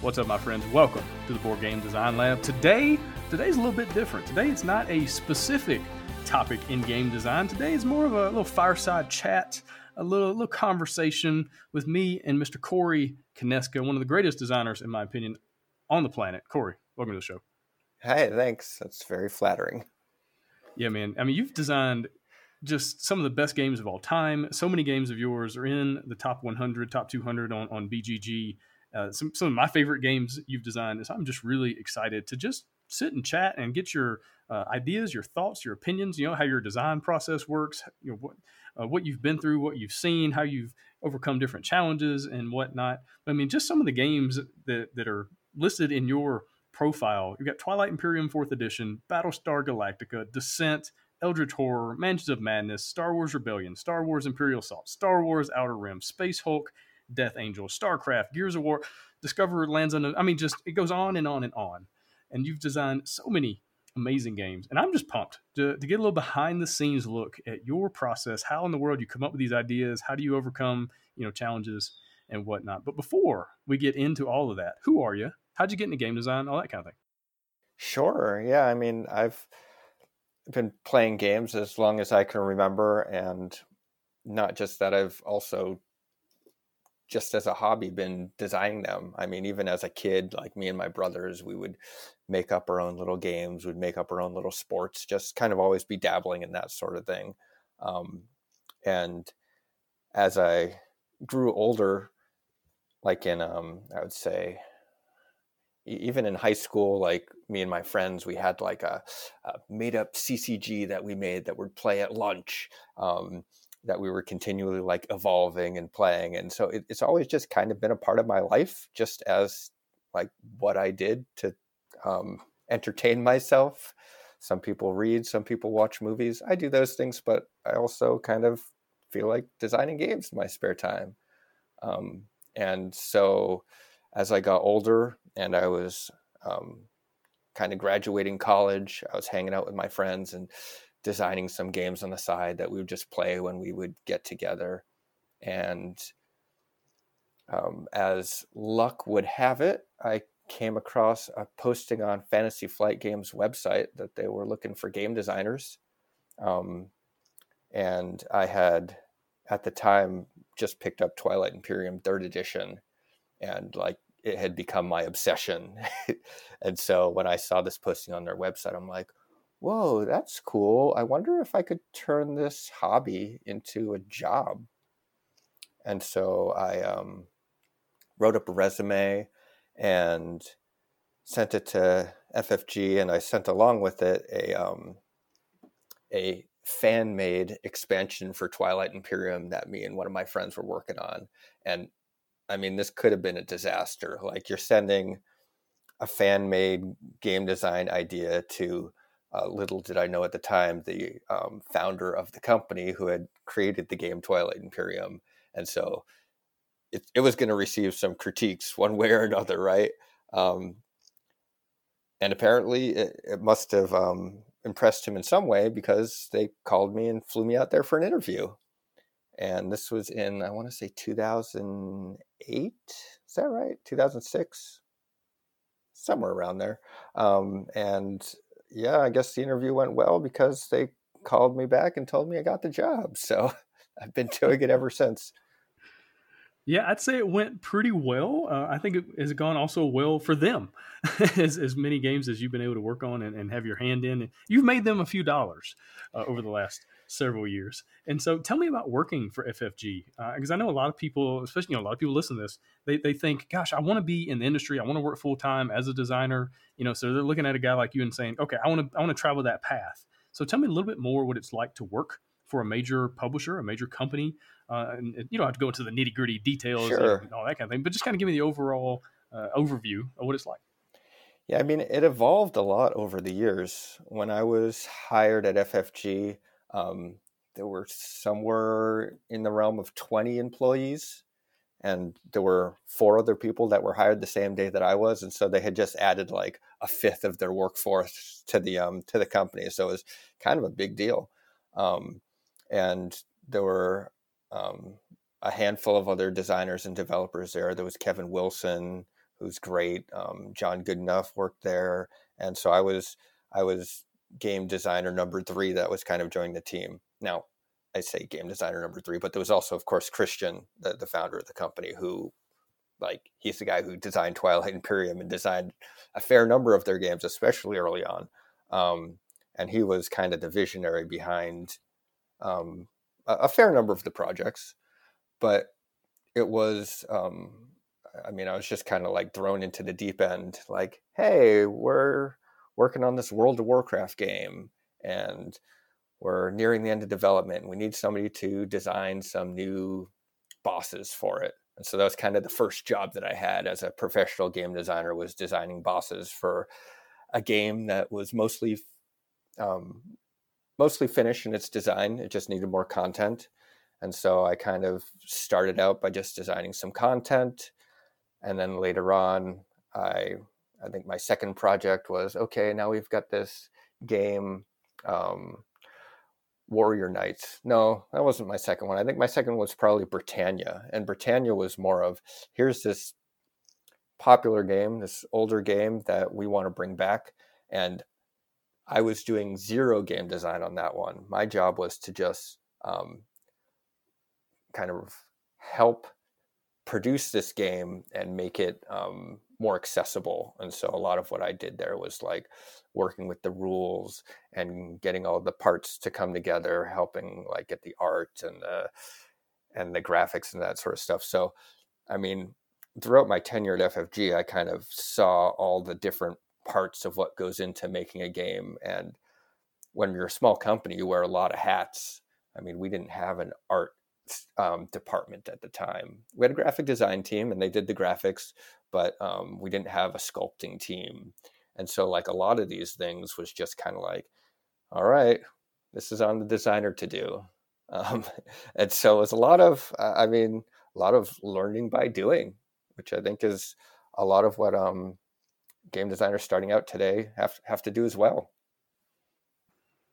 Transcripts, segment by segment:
What's up, my friends? Welcome to the Board Game Design Lab. Today's a little bit different. Today, it's not a specific topic in game design. Today is more of a little fireside chat, a little conversation with me and Mr. Corey Konieczka, one of the greatest designers, in my opinion, on the planet. Corey, welcome to the show. Hey, thanks. That's very flattering. Yeah, man. I mean, you've designed just some of the best games of all time. So many games of yours are in the top 100, top 200 on BGG. Some of my favorite games you've designed, so I'm just really excited to just sit and chat and get your ideas, your thoughts, your opinions, you know, how your design process works, you know, what you've been through, what you've seen, how you've overcome different challenges and whatnot. But, I mean, just some of the games that are listed in your profile. You've got Twilight Imperium 4th Edition, Battlestar Galactica, Descent, Eldritch Horror, Mansions of Madness, Star Wars Rebellion, Star Wars Imperial Assault, Star Wars Outer Rim, Space Hulk, Death Angel, Starcraft, Gears of War, Discover Lands Unknown. I mean, just it goes on and on and on. And you've designed so many amazing games. And I'm just pumped to get a little behind the scenes look at your process. How in the world you come up with these ideas? How do you overcome, you know, challenges and whatnot? But before we get into all of that, who are you? How'd you get into game design? All that kind of thing. Sure. Yeah. I mean, I've been playing games as long as I can remember. And not just that, I've also just as a hobby been designing them. I mean, even as a kid, like me and my brothers, we would make up our own little games, would make up our own little sports, just kind of always be dabbling in that sort of thing. And as I grew older, like in, I would say, even in high school, like me and my friends, we had like a made up CCG that we made that would play at lunch, that we were continually like evolving and playing. And so it's always just kind of been a part of my life, just as like what I did to entertain myself. Some people read, some people watch movies. I do those things, but I also kind of feel like designing games in my spare time. And so as I got older and I was kind of graduating college, I was hanging out with my friends and designing some games on the side that we would just play when we would get together. And as luck would have it, I came across a posting on Fantasy Flight Games website that they were looking for game designers. And I had, at the time, just picked up Twilight Imperium 3rd Edition. And like, it had become my obsession. And so when I saw this posting on their website, I'm like, whoa, that's cool. I wonder if I could turn this hobby into a job. And so I wrote up a resume and sent it to FFG, and I sent along with it a fan-made expansion for Twilight Imperium that me and one of my friends were working on. And I mean, this could have been a disaster. Like, you're sending a fan-made game design idea to little did I know at the time, the founder of the company who had created the game Twilight Imperium. And so it was going to receive some critiques one way or another, right? And apparently it must have impressed him in some way, because they called me and flew me out there for an interview. And this was in, I want to say 2008. Is that right? 2006? Somewhere around there. And yeah, I guess the interview went well, because they called me back and told me I got the job. So I've been doing it ever since. Yeah, I'd say it went pretty well. I think it has gone also well for them, as many games as you've been able to work on and have your hand in. And you've made them a few dollars over the last several years. And so tell me about working for FFG, because I know a lot of people, especially, you know, a lot of people listen to this, they think, gosh, I want to be in the industry. I want to work full time as a designer. You know, so they're looking at a guy like you and saying, okay, I want to travel that path. So tell me a little bit more what it's like to work for a major publisher, a major company, And you don't have to go into the nitty gritty details and all that kind of thing, but just kind of give me the overall overview of what it's like. Yeah, I mean, it evolved a lot over the years. When I was hired at FFG, there were somewhere in the realm of 20 employees, and there were 4 other people that were hired the same day that I was, and so they had just added like a fifth of their workforce to the company. So it was kind of a big deal, and there were a handful of other designers and developers there. There was Kevin Wilson, who's great. John Goodenough worked there, and so I was game designer number 3 that was kind of joining the team. Now, I say game designer number 3, but there was also, of course, Christian, the founder of the company, who, like, he's the guy who designed Twilight Imperium and designed a fair number of their games, especially early on. And he was kind of the visionary behind a fair number of the projects. But it was... I was just kind of like thrown into the deep end, like, hey, we're working on this World of Warcraft game and we're nearing the end of development. We need somebody to design some new bosses for it. And so that was kind of the first job that I had as a professional game designer, was designing bosses for a game that was mostly finished in its design. It just needed more content. And so I kind of started out by just designing some content. And then later on, I think my second project was, okay, now we've got this game, Warrior Knights. No, that wasn't my second one. I think my second was probably Britannia. And Britannia was more of, here's this popular game, this older game that we want to bring back. And I was doing 0 game design on that one. My job was to just kind of help produce this game and make it more accessible. And so a lot of what I did there was like working with the rules and getting all the parts to come together, helping like get the art and the graphics and that sort of stuff. So, I mean, throughout my tenure at FFG, I kind of saw all the different parts of what goes into making a game. And when you're a small company, you wear a lot of hats. I mean, we didn't have an art department at the time. We had a graphic design team and they did the graphics, but we didn't have a sculpting team. And so like a lot of these things was just kind of like, all right, this is on the designer to do. And so it's a lot of learning by doing, which I think is a lot of what game designers starting out today have to do as well.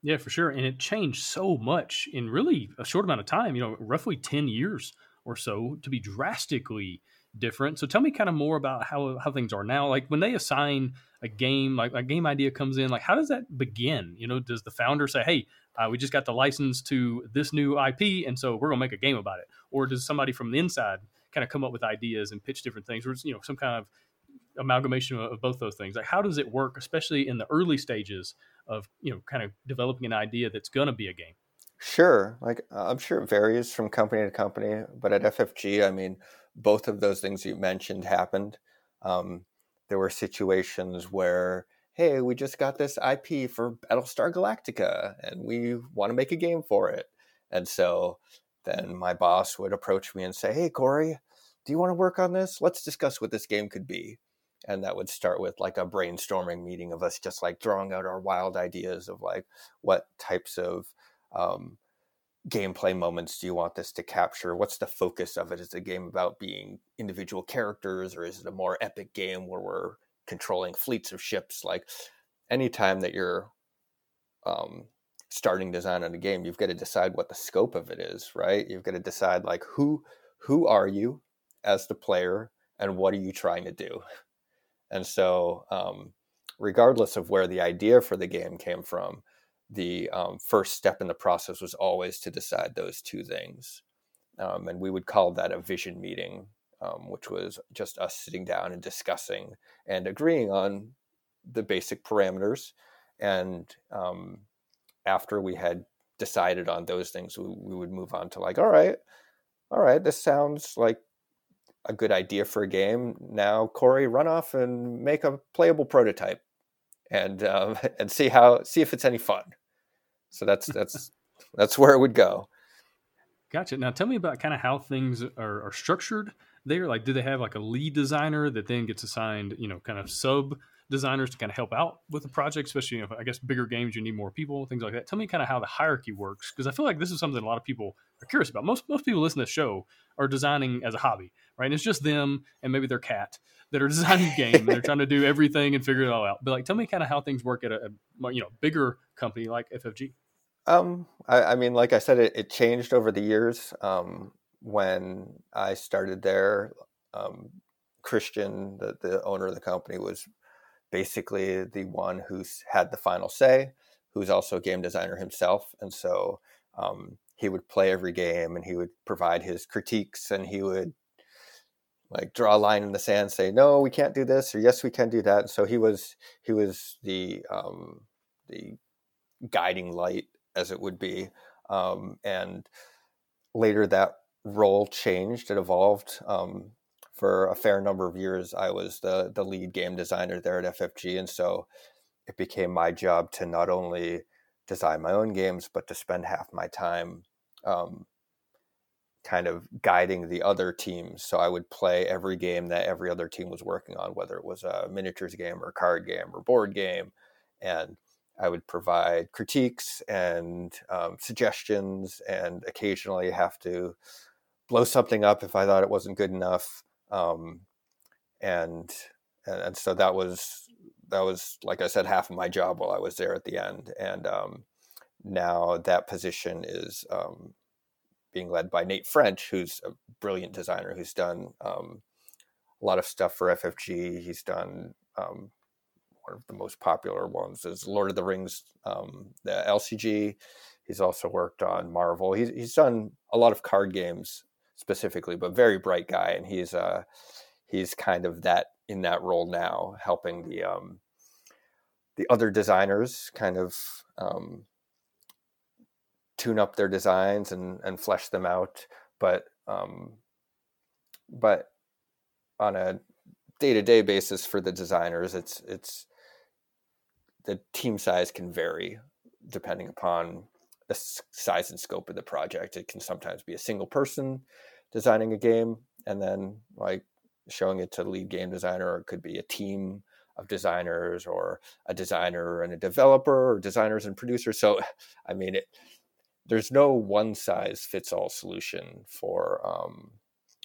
Yeah, for sure. And it changed so much in really a short amount of time, roughly 10 years or so, to be drastically different. So tell me kind of more about how things are now. Like when they assign a game, like a game idea comes in, like how does that begin? Does the founder say, hey, we just got the license to this new IP, and so we're going to make a game about it? Or does somebody from the inside kind of come up with ideas and pitch different things? Or it's, some kind of amalgamation of both those things. Like how does it work, especially in the early stages of kind of developing an idea that's going to be a game? Sure. Like I'm sure it varies from company to company, but at FFG, I mean, both of those things you mentioned happened. There were situations where, hey, we just got this IP for Battlestar Galactica and we want to make a game for it. And so then my boss would approach me and say, hey, Corey, do you want to work on this? Let's discuss what this game could be. And that would start with like a brainstorming meeting of us just like drawing out our wild ideas of like what types of gameplay moments do you want this to capture? What's the focus of it? Is the game about being individual characters, or is it a more epic game where we're controlling fleets of ships? Like anytime that you're starting design on a game, you've got to decide what the scope of it is, right? You've got to decide like who are you as the player and what are you trying to do? And so regardless of where the idea for the game came from, the first step in the process was always to decide those two things. And we would call that a vision meeting, which was just us sitting down and discussing and agreeing on the basic parameters. And after we had decided on those things, we would move on to like, all right, this sounds like a good idea for a game. Now, Corey, run off and make a playable prototype, and see if it's any fun. So that's where it would go. Gotcha. Now tell me about kind of how things are structured there. Like, do they have like a lead designer that then gets assigned, you know, kind of sub designers to kind of help out with the project, especially, you know, I guess bigger games, you need more people, things like that. Tell me kind of how the hierarchy works, because I feel like this is something a lot of people are curious about. Most people listening to the show are designing as a hobby, right? And it's just them and maybe their cat that are designing a game, and they're trying to do everything and figure it all out. But like, tell me kind of how things work at a you know, bigger company like FFG. I mean, like I said, it changed over the years. When I started there, Christian, the owner of the company, was basically the one who's had the final say, who's also a game designer himself. And so he would play every game, and he would provide his critiques, and he would like draw a line in the sand, say, no, we can't do this, or yes, we can do that. And so he was the guiding light, as it would be. And later that role changed, it evolved. For a fair number of years, I was the lead game designer there at FFG. And so it became my job to not only design my own games, but to spend half my time kind of guiding the other teams. So I would play every game that every other team was working on, whether it was a miniatures game or a card game or board game. And I would provide critiques and suggestions, and occasionally have to blow something up if I thought it wasn't good enough. And so that was, like I said, half of my job while I was there at the end. And now that position is being led by Nate French, who's a brilliant designer, who's done a lot of stuff for FFG. He's done... one of the most popular ones is Lord of the Rings, the LCG. He's also worked on Marvel. He's done a lot of card games specifically, but very bright guy. And he's kind of in that role now, helping the other designers kind of tune up their designs and flesh them out. But on a day-to-day basis for the designers, it's the team size can vary depending upon the size and scope of the project. It can sometimes be a single person designing a game and then like showing it to the lead game designer, or it could be a team of designers, or a designer and a developer, or designers and producers. So, I mean, there's no one size fits all solution for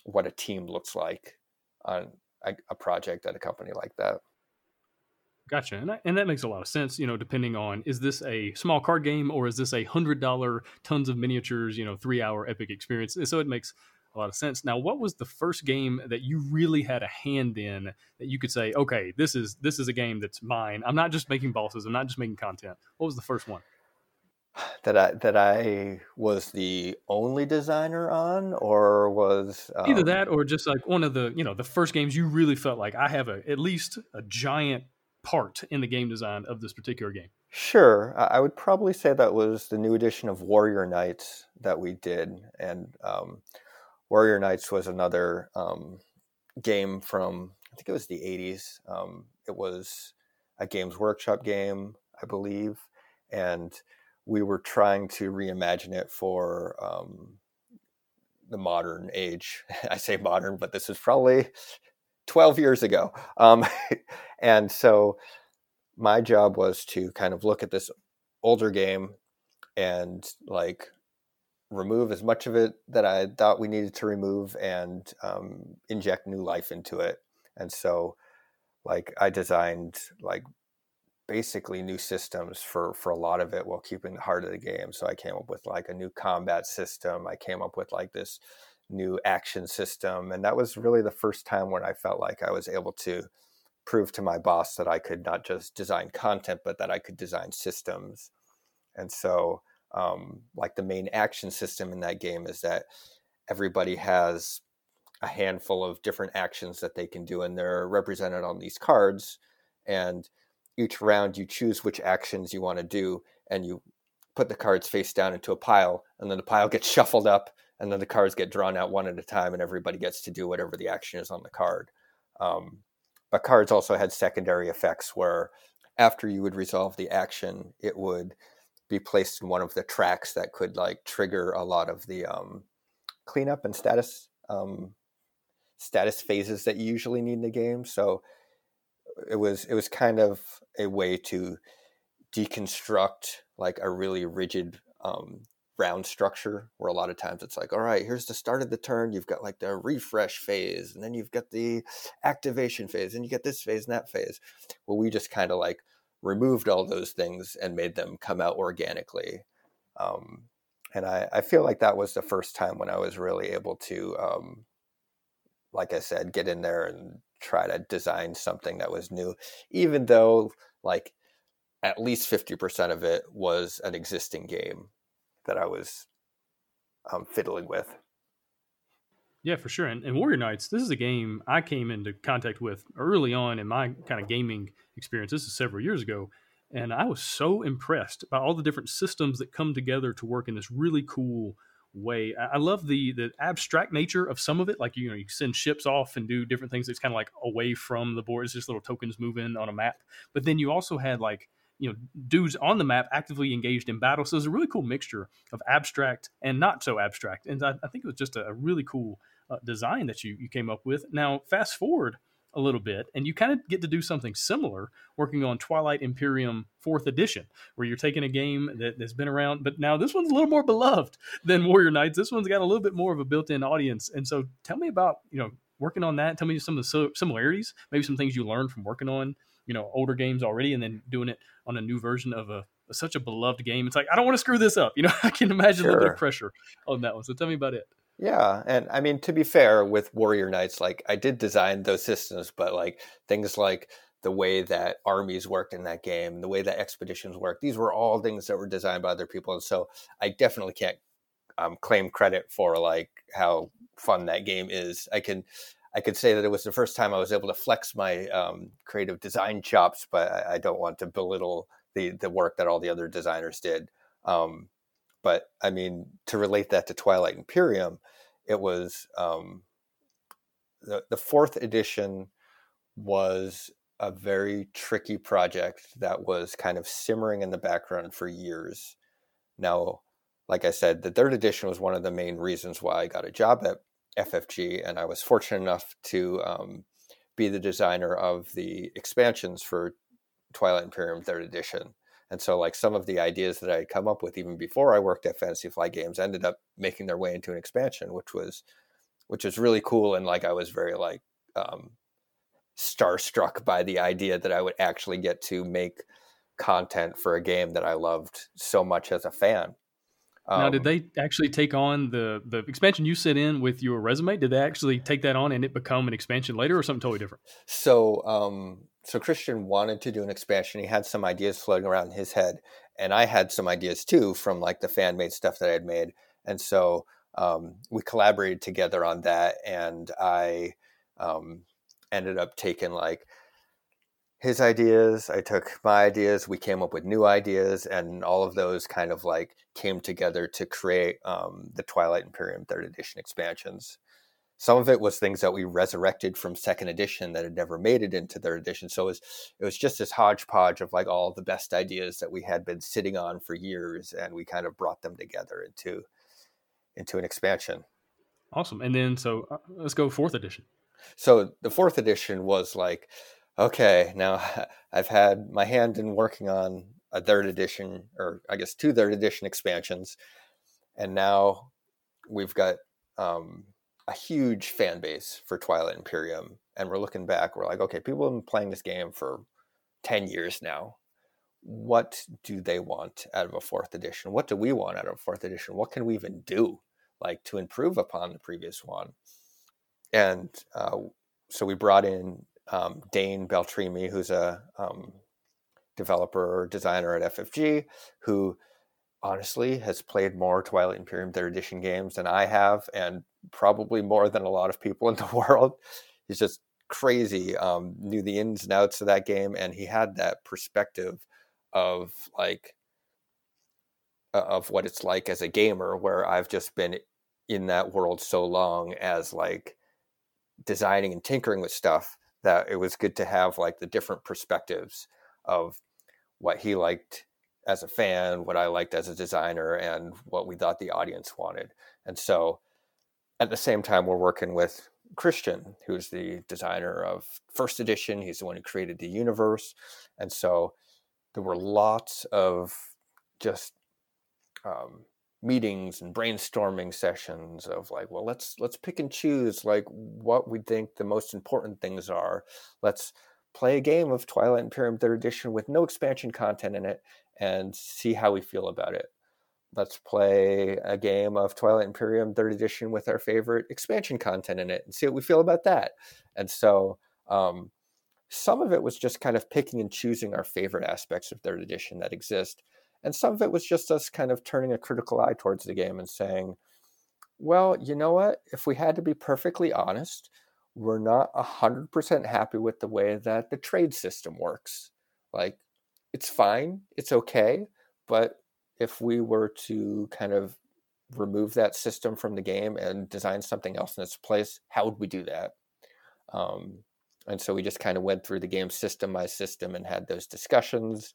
what a team looks like on a project at a company like that. Gotcha. And that makes a lot of sense, you know, depending on, is this a small card game, or is this a $100 tons of miniatures, you know, 3-hour epic experience? And so it makes a lot of sense. Now, what was the first game that you really had a hand in that you could say, okay, this is a game that's mine. I'm not just making bosses. I'm not just making content. What was the first one? That I was the only designer on, or was either that, or just like one of the, you know, the first games you really felt like I have at least a giant part in the game design of this particular game. Sure, I would probably say that was the new edition of Warrior Knights that we did, and Warrior Knights was another game from, I think it was the 80s. It was a Games Workshop game, I believe, and we were trying to reimagine it for the modern age. I say modern, but this was probably 12 years ago. And so my job was to kind of look at this older game and like remove as much of it that I thought we needed to remove, and inject new life into it. And so like I designed like basically new systems for a lot of it, while keeping the heart of the game. So I came up with like a new combat system. I came up with like this new action system. And that was really the first time when I felt like I was able to prove to my boss that I could not just design content, but that I could design systems. And so like the main action system in that game is that everybody has a handful of different actions that they can do, and they're represented on these cards. And each round you choose which actions you want to do, and you put the cards face down into a pile, and then the pile gets shuffled up, and then the cards get drawn out one at a time, and everybody gets to do whatever the action is on the card. But cards also had secondary effects where after you would resolve the action, it would be placed in one of the tracks that could like trigger a lot of the cleanup and status phases that you usually need in the game. So it was kind of a way to deconstruct like a really rigid round structure, where a lot of times it's like, all right, here's the start of the turn. You've got like the refresh phase, and then you've got the activation phase, and you get this phase and that phase. Well, we just kind of like removed all those things and made them come out organically. And I feel like that was the first time when I was really able to, like I said, get in there and try to design something that was new, even though like at least 50% of it was an existing game that I was fiddling with. Yeah, for sure. And Warrior Knights, this is a game I came into contact with early on in my kind of gaming experience. This is several years ago. And I was so impressed by all the different systems that come together to work in this really cool way. I love the abstract nature of some of it. Like, you send ships off and do different things. It's kind of like away from the board. It's just little tokens moving on a map. But then you also had like, dudes on the map actively engaged in battle. So it was a really cool mixture of abstract and not so abstract. And I think it was just a really cool design that you came up with. Now, fast forward a little bit, and you kind of get to do something similar working on Twilight Imperium 4th edition, where you're taking a game that's been around, but now this one's a little more beloved than Warrior Knights. This one's got a little bit more of a built-in audience. And so tell me about, working on that. Tell me some of the similarities, maybe some things you learned from working on, older games already, and then doing it on a new version of such a beloved game. It's like, I don't want to screw this up. I can imagine a little bit of pressure on that one. So tell me about it. Yeah. And I mean, to be fair with Warrior Knights, like I did design those systems, but like things like the way that armies worked in that game, the way that expeditions worked, these were all things that were designed by other people. And so I definitely can't claim credit for like how fun that game is. I could say that it was the first time I was able to flex my creative design chops, but I don't want to belittle the work that all the other designers did. But I mean, to relate that to Twilight Imperium, it was the 4th edition was a very tricky project that was kind of simmering in the background for years. Now, like I said, the 3rd edition was one of the main reasons why I got a job at FFG, and I was fortunate enough to be the designer of the expansions for Twilight Imperium 3rd edition. And so like some of the ideas that I had come up with even before I worked at Fantasy Flight Games ended up making their way into an expansion, which is really cool. And like, I was very like starstruck by the idea that I would actually get to make content for a game that I loved so much as a fan. Now, did they actually take on the expansion you sent in with your resume? Did they actually take that on and it become an expansion later, or something totally different? So Christian wanted to do an expansion. He had some ideas floating around in his head, and I had some ideas too from like the fan made stuff that I had made. And so we collaborated together on that, and I ended up taking like his ideas. I took my ideas. We came up with new ideas, and all of those kind of like came together to create the Twilight Imperium 3rd edition expansions. Some of it was things that we resurrected from 2nd edition that had never made it into 3rd edition. So it was just this hodgepodge of like all the best ideas that we had been sitting on for years, and we kind of brought them together into an expansion. Awesome. And then, so let's go 4th edition. So the 4th edition was like, okay, now I've had my hand in working on a 3rd edition, or I guess 2 3rd edition expansions. And now we've got, a huge fan base for Twilight Imperium, and we're looking back, we're like, okay, people have been playing this game for 10 years now. What do they want out of a 4th edition? What do we want out of a 4th edition? What can we even do like to improve upon the previous one? And so we brought in Dane Beltrami, who's a developer or designer at FFG, who honestly has played more Twilight Imperium 3rd edition games than I have, and probably more than a lot of people in the world. He's just crazy, knew the ins and outs of that game, and he had that perspective of like of what it's like as a gamer, where I've just been in that world so long as like designing and tinkering with stuff, that it was good to have like the different perspectives of what he liked as a fan, what I liked as a designer, and what we thought the audience wanted. And so at the same time, we're working with Christian, who's the designer of first edition. He's the one who created the universe. And so there were lots of just meetings and brainstorming sessions of like, well, let's pick and choose like what we think the most important things are. Let's play a game of Twilight Imperium 3rd Edition with no expansion content in it and see how we feel about it. Let's play a game of Twilight Imperium 3rd Edition with our favorite expansion content in it and see what we feel about that. And so some of it was just kind of picking and choosing our favorite aspects of 3rd Edition that exist. And some of it was just us kind of turning a critical eye towards the game and saying, well, you know what? If we had to be perfectly honest, we're not 100% happy with the way that the trade system works. Like, it's fine, it's okay, but if we were to kind of remove that system from the game and design something else in its place, how would we do that? And so we just kind of went through the game system by system and had those discussions.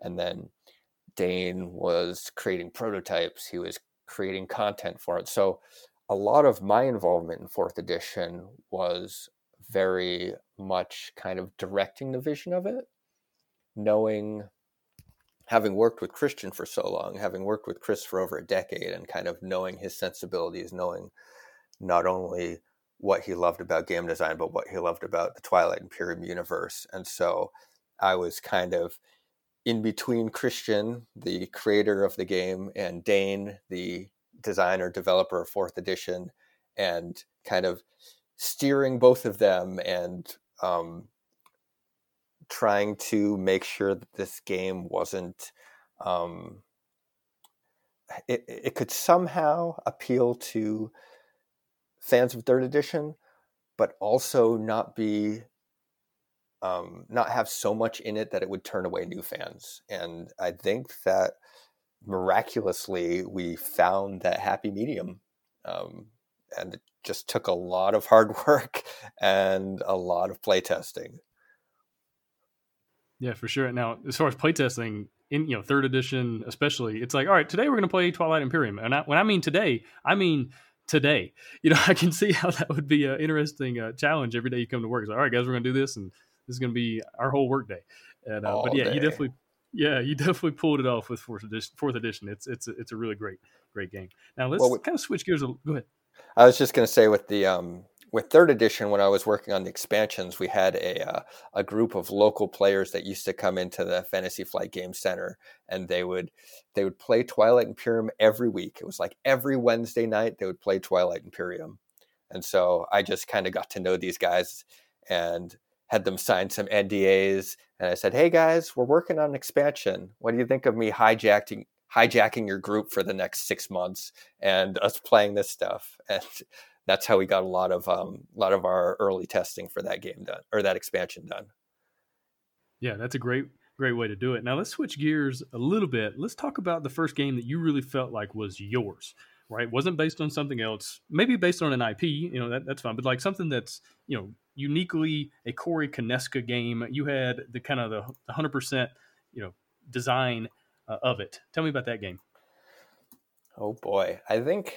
And then Dane was creating prototypes. He was creating content for it. So a lot of my involvement in 4th edition was very much kind of directing the vision of it, knowing, having worked with Christian for so long, having worked with Chris for over a decade, and kind of knowing his sensibilities, knowing not only what he loved about game design, but what he loved about the Twilight Imperium universe. And so I was kind of in between Christian, the creator of the game, and Dane, the designer, developer of 4th edition, and kind of steering both of them and trying to make sure that this game wasn't, it could somehow appeal to fans of 3rd edition, but also not be not have so much in it that it would turn away new fans. And I think that miraculously we found that happy medium. And it just took a lot of hard work and a lot of playtesting. Yeah, for sure. Now, as far as playtesting in 3rd edition, especially, it's like, all right, today we're going to play Twilight Imperium. And when I mean today, I mean today. I can see how that would be an interesting challenge every day you come to work. It's like, all right, guys, we're going to do this, and this is going to be our whole work day. And but yeah, day. you definitely pulled it off with 4th edition. It's a really great game. Now let's kind of switch gears. Go ahead. I was just going to say with the with 3rd edition, when I was working on the expansions, we had a group of local players that used to come into the Fantasy Flight Games Center, and they would play Twilight Imperium every week. It was like every Wednesday night they would play Twilight Imperium, and so I just kind of got to know these guys and had them sign some NDAs, and I said, "Hey guys, we're working on an expansion. What do you think of me hijacking your group for the next 6 months and us playing this stuff?" And that's how we got a lot of our early testing for that game done, or that expansion done. Yeah, that's a great way to do it. Now let's switch gears a little bit. Let's talk about the first game that you really felt like was yours, right? Wasn't based on something else, maybe based on an IP, that's fine, but like something that's, uniquely a Corey Konieczka game. You had the kind of the 100%, design of it. Tell me about that game. Oh boy. I think,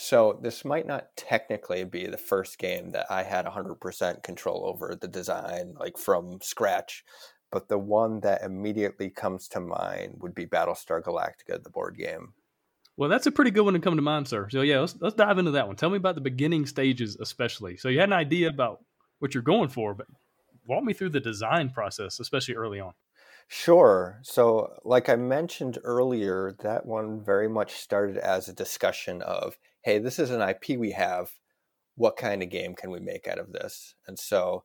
so this might not technically be the first game that I had 100% control over the design, like from scratch, but the one that immediately comes to mind would be Battlestar Galactica, the board game. Well, that's a pretty good one to come to mind, sir. So yeah, let's dive into that one. Tell me about the beginning stages, especially. So you had an idea about what you're going for, but walk me through the design process, especially early on. Sure. So like I mentioned earlier, that one very much started as a discussion of, hey, this is an IP we have. What kind of game can we make out of this? And so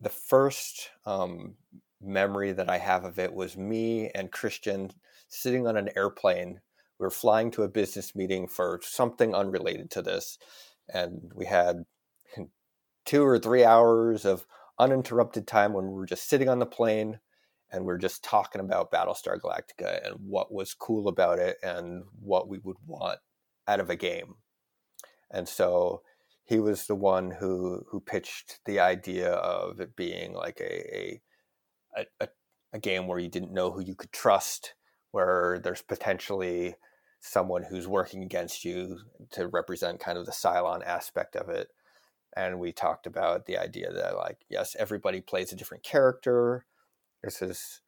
the first memory that I have of it was me and Christian sitting on an airplane. We were flying to a business meeting for something unrelated to this. And we had 2 or 3 hours of uninterrupted time when we were just sitting on the plane and we were just talking about Battlestar Galactica and what was cool about it and what we would want out of a game. And so he was the one who pitched the idea of it being like a game where you didn't know who you could trust, where there's potentially someone who's working against you to represent kind of the Cylon aspect of it. And we talked about the idea that, like, yes, everybody plays a different character. There's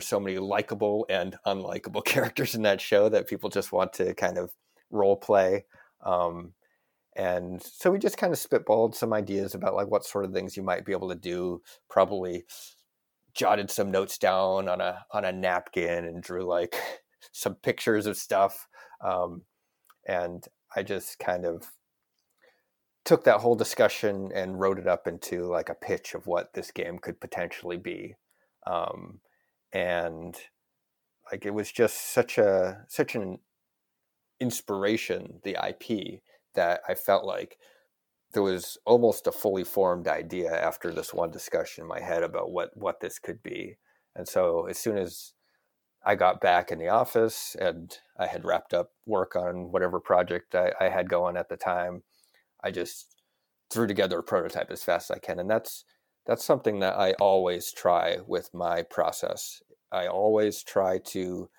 so many likable and unlikable characters in that show that people just want to kind of role play. And so we just kind of spitballed some ideas about, like, what sort of things you might be able to do. Probably jotted some notes down on a napkin and drew, like, some pictures of stuff. And I just kind of took that whole discussion and wrote it up into, like, a pitch of what this game could potentially be. And, like, it was just such an inspiration, the IP, that I felt like there was almost a fully formed idea after this one discussion in my head about what this could be. And so as soon as I got back in the office and I had wrapped up work on whatever project I had going at the time, I just threw together a prototype as fast as I can. And that's something that I always try with my process. I always try to,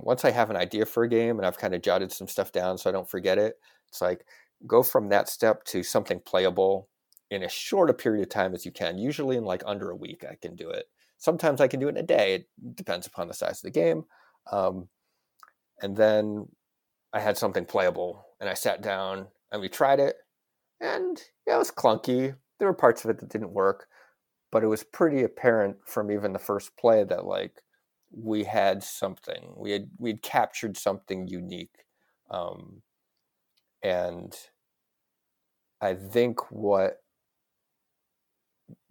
once I have an idea for a game and I've kind of jotted some stuff down so I don't forget it, it's like, go from that step to something playable in as short a period of time as you can. Usually in, like, under a week, I can do it. Sometimes I can do it in a day. It depends upon the size of the game. And then I had something playable and I sat down and we tried it. And yeah, it was clunky. There were parts of it that didn't work, but it was pretty apparent from even the first play that, like, we had something. We'd captured something unique. And I think what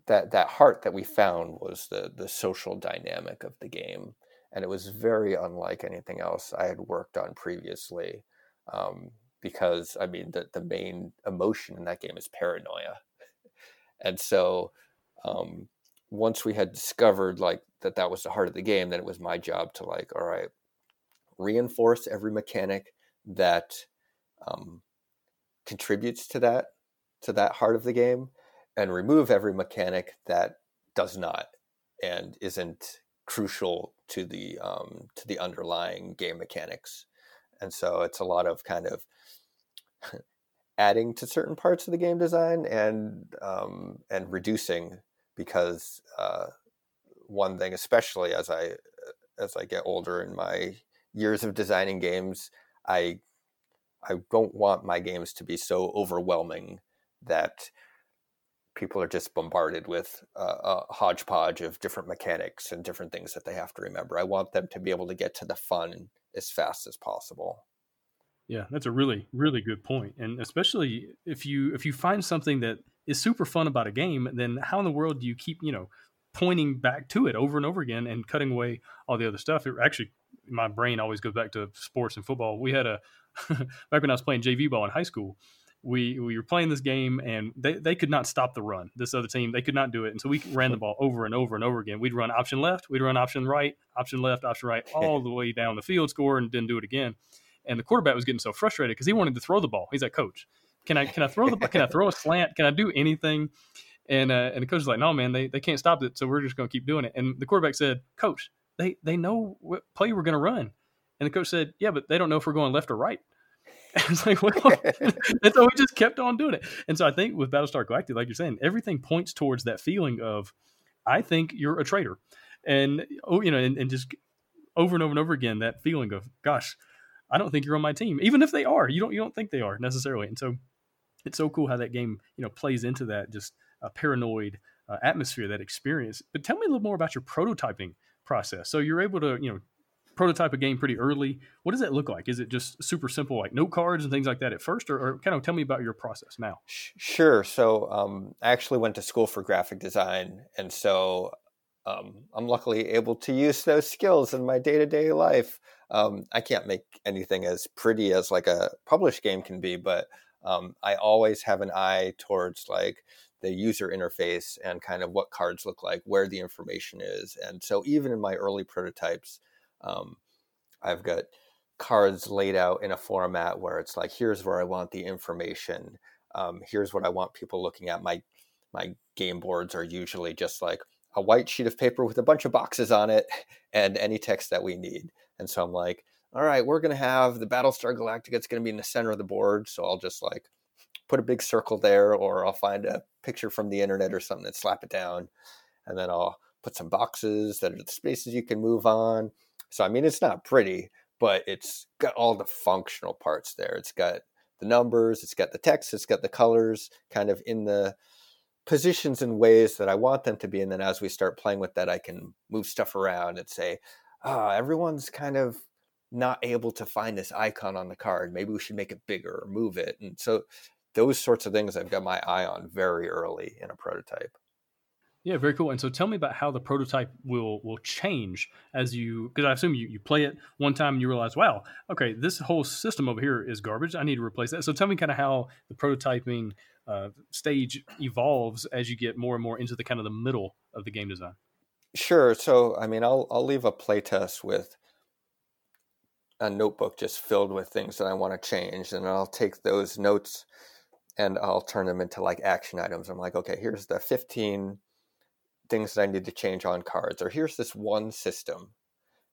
that heart that we found was the social dynamic of the game. And it was very unlike anything else I had worked on previously. Because, I mean, the main emotion in that game is paranoia. And so once we had discovered, like, that was the heart of the game, then it was my job to, like, all right, reinforce every mechanic that contributes to that heart of the game, and remove every mechanic that does not and isn't crucial to the underlying game mechanics. And so it's a lot of kind of adding to certain parts of the game design and reducing, because one thing, especially as I get older in my years of designing games, I don't want my games to be so overwhelming that people are just bombarded with a hodgepodge of different mechanics and different things that they have to remember. I want them to be able to get to the fun as fast as possible. Yeah, that's a really, really good point. And especially if you find something that is super fun about a game, then how in the world do you keep, pointing back to it over and over again and cutting away all the other stuff? It actually, my brain always goes back to sports and football. We had back when I was playing JV ball in high school, we were playing this game and they could not stop the run. This other team, they could not do it. And so we ran the ball over and over and over again. We'd run option left, we'd run option right, option left, option right, all the way down the field, score, and then do it again. And the quarterback was getting so frustrated because he wanted to throw the ball. He's like, "Coach, can I throw the ball? Can I throw a slant? Can I do anything?" And the coach was like, "No, man, they can't stop it. So we're just going to keep doing it." And the quarterback said, "Coach, they know what play we're going to run." And the coach said, "Yeah, but they don't know if we're going left or right." And it's like, well, and so we just kept on doing it. And so I think with Battlestar Galactica, like you're saying, everything points towards that feeling of, I think you're a traitor, and and just over and over and over again, that feeling of, gosh, I don't think you're on my team, even if they are. You don't think they are necessarily, and so it's so cool how that game plays into that just paranoid atmosphere, that experience. But tell me a little more about your prototyping process. So you're able to prototype a game pretty early. What does that look like? Is it just super simple, like note cards and things like that at first, or kind of tell me about your process now? Sure. So I actually went to school for graphic design, and so I'm luckily able to use those skills in my day-to-day life. I can't make anything as pretty as like a published game can be, but I always have an eye towards like the user interface and kind of what cards look like, where the information is. And so even in my early prototypes, I've got cards laid out in a format where it's like, here's where I want the information. Here's what I want people looking at. My game boards are usually just like a white sheet of paper with a bunch of boxes on it and any text that we need. And so I'm like, all right, we're going to have the Battlestar Galactica. It's going to be in the center of the board. So I'll just like put a big circle there, or I'll find a picture from the internet or something and slap it down. And then I'll put some boxes that are the spaces you can move on. So, I mean, it's not pretty, but it's got all the functional parts there. It's got the numbers, it's got the text, it's got the colors kind of in the positions and ways that I want them to be. And then as we start playing with that, I can move stuff around and say, everyone's kind of not able to find this icon on the card. Maybe we should make it bigger or move it. And so those sorts of things I've got my eye on very early in a prototype. Yeah, very cool. And so tell me about how the prototype will change as you, because I assume you play it one time and you realize, wow, okay, this whole system over here is garbage. I need to replace that. So tell me kind of how the prototyping stage evolves as you get more and more into the kind of the middle of the game design. Sure. So, I mean, I'll leave a playtest with a notebook just filled with things that I want to change. And I'll take those notes and I'll turn them into like action items. I'm like, okay, here's the 15 things that I need to change on cards, or here's this one system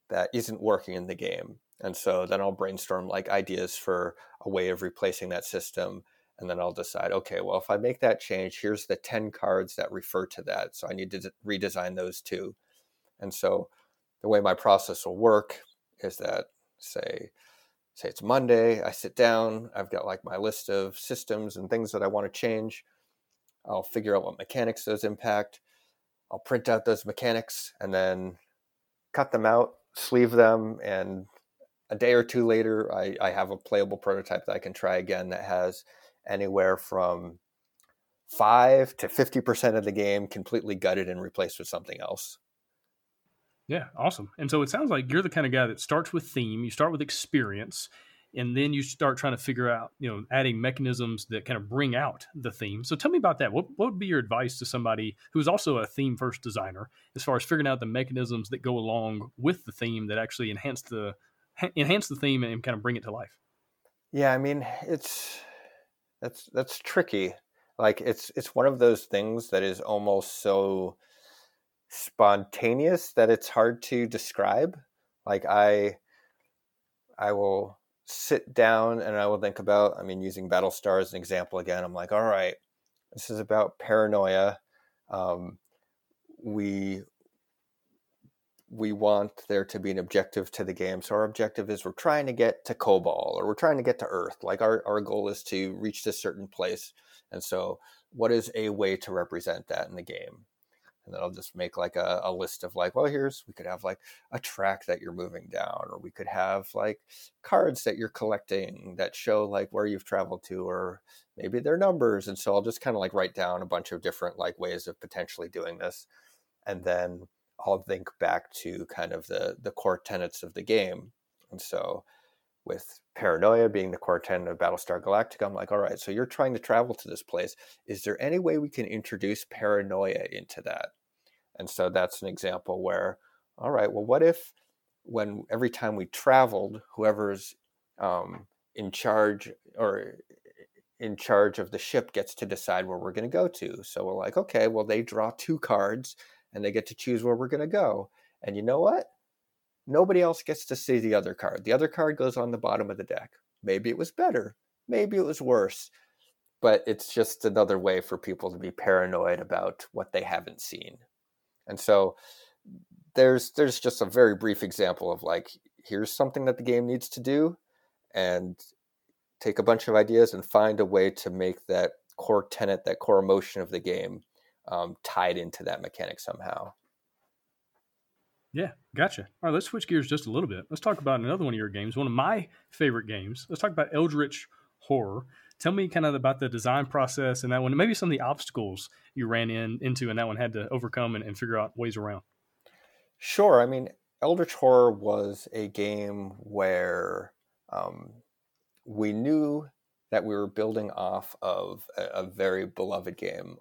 that isn't working in the game. And so then I'll brainstorm like ideas for a way of replacing that system. And then I'll decide, okay, well, if I make that change, here's the 10 cards that refer to that. So I need to redesign those too. And so the way my process will work is that say it's Monday, I sit down, I've got like my list of systems and things that I want to change. I'll figure out what mechanics those impact. I'll print out those mechanics and then cut them out, sleeve them, and a day or two later, I have a playable prototype that I can try again that has anywhere from 5 to 50% of the game completely gutted and replaced with something else. Yeah, awesome. And so it sounds like you're the kind of guy that starts with theme, you start with experience, and then you start trying to figure out, you know, adding mechanisms that kind of bring out the theme. So tell me about that. What would be your advice to somebody who's also a theme-first designer as far as figuring out the mechanisms that go along with the theme that actually enhance the theme and kind of bring it to life? Yeah, I mean, that's tricky. Like it's one of those things that is almost so spontaneous that it's hard to describe. Like I will sit down and I will think about, I mean, using Battlestar as an example again, I'm like, all right, this is about paranoia. We want there to be an objective to the game. So our objective is we're trying to get to Kobol, or we're trying to get to Earth. Like our goal is to reach this certain place. And so what is a way to represent that in the game? And then I'll just make like a list of like, well, we could have like a track that you're moving down, or we could have like cards that you're collecting that show like where you've traveled to, or maybe their numbers. And so I'll just kind of like write down a bunch of different like ways of potentially doing this. And then I'll think back to kind of the core tenets of the game. And so with paranoia being the core tenet of Battlestar Galactica, I'm like, all right, so you're trying to travel to this place. Is there any way we can introduce paranoia into that? And so that's an example where, all right, well, what if when every time we traveled, whoever's in charge of the ship gets to decide where we're going to go to. So we're like, okay, well, they draw 2 cards and they get to choose where we're going to go. And you know what? Nobody else gets to see the other card. The other card goes on the bottom of the deck. Maybe it was better. Maybe it was worse. But it's just another way for people to be paranoid about what they haven't seen. And so there's just a very brief example of like, here's something that the game needs to do, and take a bunch of ideas and find a way to make that core tenet, that core emotion of the game tied into that mechanic somehow. Yeah, gotcha. All right, let's switch gears just a little bit. Let's talk about another one of your games, one of my favorite games. Let's talk about Eldritch Horror. Tell me kind of about the design process in that one, and maybe some of the obstacles you ran into and that one had to overcome and figure out ways around. Sure. I mean, Eldritch Horror was a game where we knew that we were building off of a very beloved game,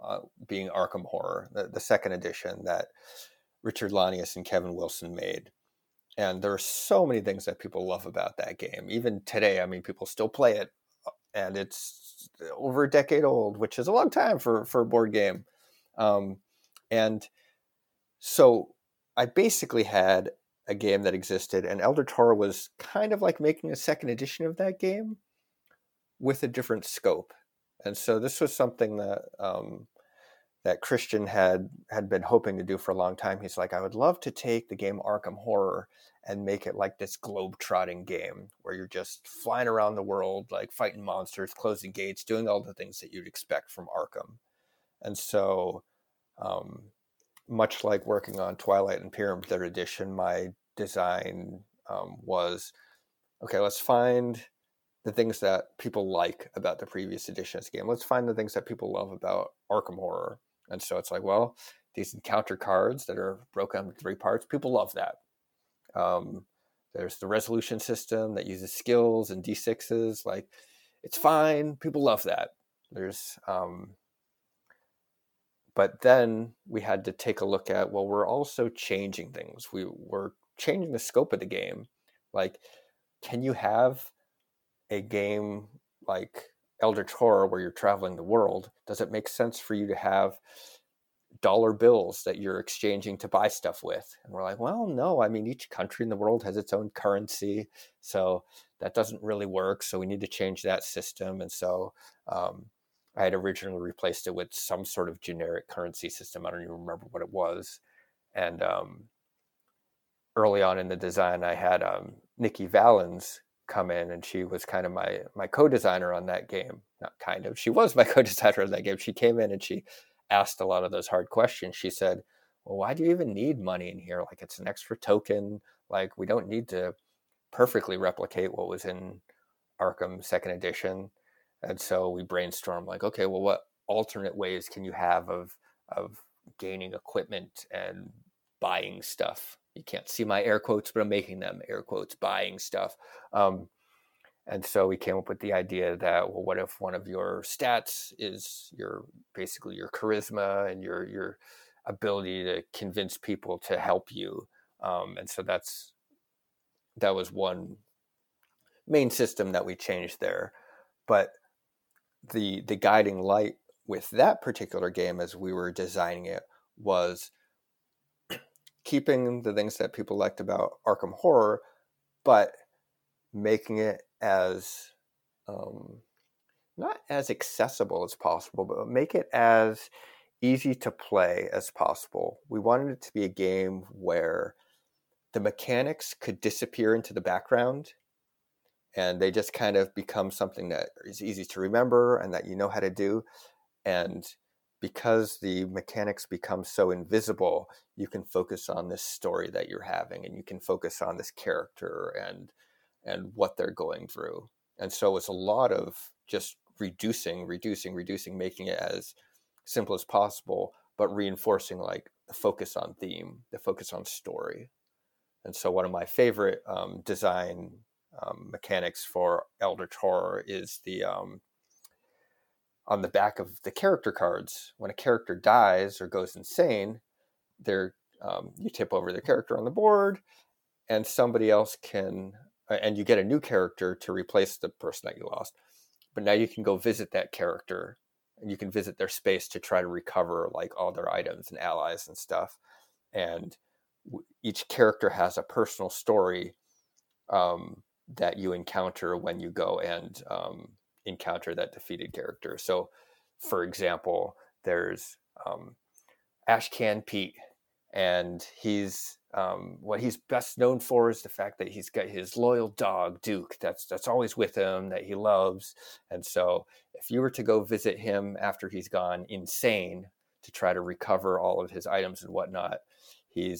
being Arkham Horror, the second edition that Richard Lanius and Kevin Wilson made. And there are so many things that people love about that game. Even today, I mean, people still play it, and it's over a decade old, which is a long time for a board game. And so I basically had a game that existed, and Eldritch Horror was kind of like making a second edition of that game with a different scope. And so this was something that that Christian had been hoping to do for a long time. He's like, I would love to take the game Arkham Horror and make it like this globe-trotting game where you're just flying around the world, like fighting monsters, closing gates, doing all the things that you'd expect from Arkham. And so much like working on Twilight Imperium 3rd Edition, my design was, okay, let's find the things that people like about the previous edition of this game. Let's find the things that people love about Arkham Horror. And so it's like, well, these encounter cards that are broken up into three parts, people love that. There's the resolution system that uses skills and D6s. Like, it's fine. People love that. There's, but then we had to take a look at, well, we're also changing things. We're changing the scope of the game. Like, can you have a game like Eldritch Horror where you're traveling the world? Does it make sense for you to have dollar bills that you're exchanging to buy stuff with? And we're like, well, no, I mean, each country in the world has its own currency, so that doesn't really work. So we need to change that system. And so I had originally replaced it with some sort of generic currency system. I don't even remember what it was. And early on in the design, I had Nikki Valens come in, and she was kind of my co-designer on that game. Not kind of, she was my co-designer on that game. She came in and she asked a lot of those hard questions. She said, well, why do you even need money in here? Like, it's an extra token. Like, we don't need to perfectly replicate what was in Arkham 2nd Edition. And so we brainstormed, like, okay, well, what alternate ways can you have of gaining equipment and buying stuff? You can't see my air quotes, but I'm making them air quotes, buying stuff. And so we came up with the idea that, well, what if one of your stats is basically your charisma and your ability to convince people to help you? And so that was one main system that we changed there. But the guiding light with that particular game as we were designing it was keeping the things that people liked about Arkham Horror, but making it as not as accessible as possible, but make it as easy to play as possible. We wanted it to be a game where the mechanics could disappear into the background and they just kind of become something that is easy to remember and that you know how to do. And because the mechanics become so invisible, you can focus on this story that you're having, and you can focus on this character and what they're going through. And so it's a lot of just reducing, making it as simple as possible, but reinforcing like the focus on theme, the focus on story. And so one of my favorite design mechanics for Eldritch Horror is the on the back of the character cards. When a character dies or goes insane, you tip over the character on the board, and somebody else can... and you get a new character to replace the person that you lost. But now you can go visit that character, and you can visit their space to try to recover like all their items and allies and stuff. And each character has a personal story that you encounter when you go and encounter that defeated character. So for example, there's Ashcan Pete, and he's... what he's best known for is the fact that he's got his loyal dog, Duke, that's always with him, that he loves. And so if you were to go visit him after he's gone insane to try to recover all of his items and whatnot, you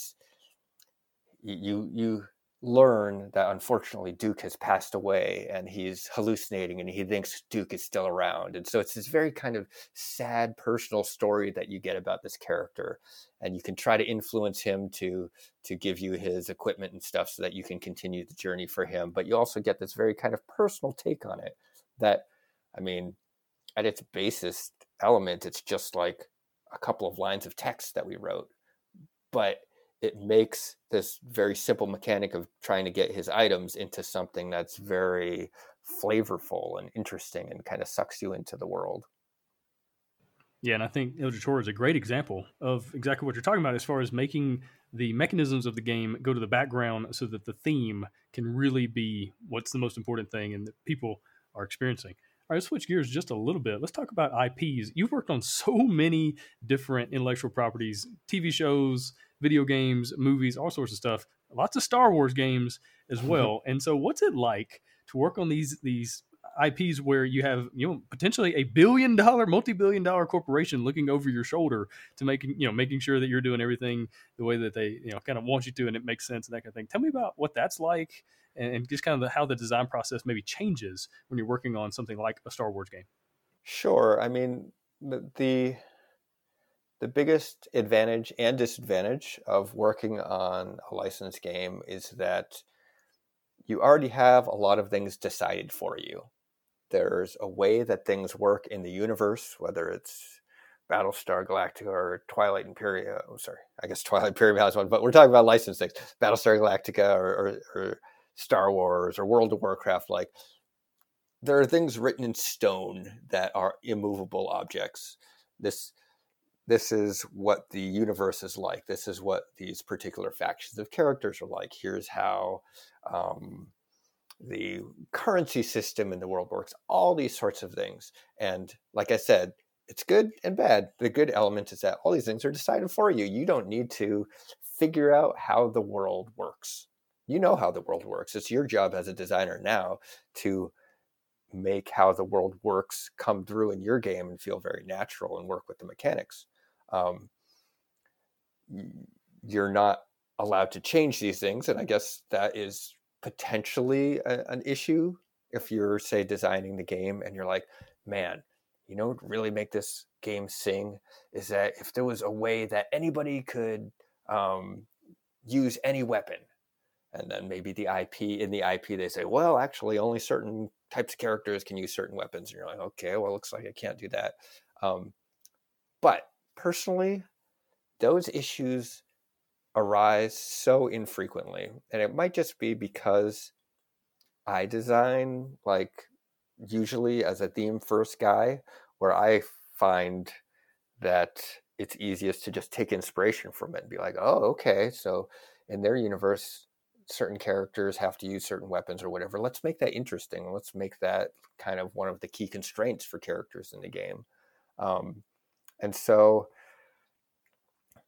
learn that unfortunately Duke has passed away, and he's hallucinating and he thinks Duke is still around. And so it's this very kind of sad personal story that you get about this character, and you can try to influence him to give you his equipment and stuff so that you can continue the journey for him. But you also get this very kind of personal take on it that, I mean, at its basest element, it's just like a couple of lines of text that we wrote, but it makes this very simple mechanic of trying to get his items into something that's very flavorful and interesting and kind of sucks you into the world. Yeah, and I think Eldritch Horror is a great example of exactly what you're talking about as far as making the mechanisms of the game go to the background so that the theme can really be what's the most important thing and that people are experiencing. All right, let's switch gears just a little bit. Let's talk about IPs. You've worked on so many different intellectual properties, TV shows, video games, movies, all sorts of stuff. Lots of Star Wars games as well. And so what's it like to work on these IPs where you have, you know, potentially a billion-dollar, multi-billion-dollar corporation looking over your shoulder to making sure that you're doing everything the way that they, you know, kind of want you to, and it makes sense and that kind of thing. Tell me about what that's like, and just kind of how the design process maybe changes when you're working on something like a Star Wars game. Sure. I mean, the biggest advantage and disadvantage of working on a licensed game is that you already have a lot of things decided for you. There's a way that things work in the universe, whether it's Battlestar Galactica or Twilight Imperium. Oh, sorry, I guess Twilight Imperium has one, but we're talking about licensed things. Battlestar Galactica or Star Wars or World of Warcraft. Like, there are things written in stone that are immovable objects. This is what the universe is like. This is what these particular factions of characters are like. Here's how the currency system in the world works, all these sorts of things. And like I said, it's good and bad. The good element is that all these things are decided for you. You don't need to figure out how the world works. You know how the world works. It's your job as a designer now to make how the world works come through in your game and feel very natural and work with the mechanics. You're not allowed to change these things, and I guess that is potentially an issue if you're, say, designing the game and you're like, man, you know what would really make this game sing is that if there was a way that anybody could use any weapon. And then maybe in the IP, they say, well, actually, only certain types of characters can use certain weapons. And you're like, okay, well, it looks like I can't do that. But personally, those issues arise so infrequently. And it might just be because I design, like, usually as a theme first guy, where I find that it's easiest to just take inspiration from it and be like, oh, okay, so in their universe, certain characters have to use certain weapons or whatever. Let's make that interesting. Let's make that kind of one of the key constraints for characters in the game. And so,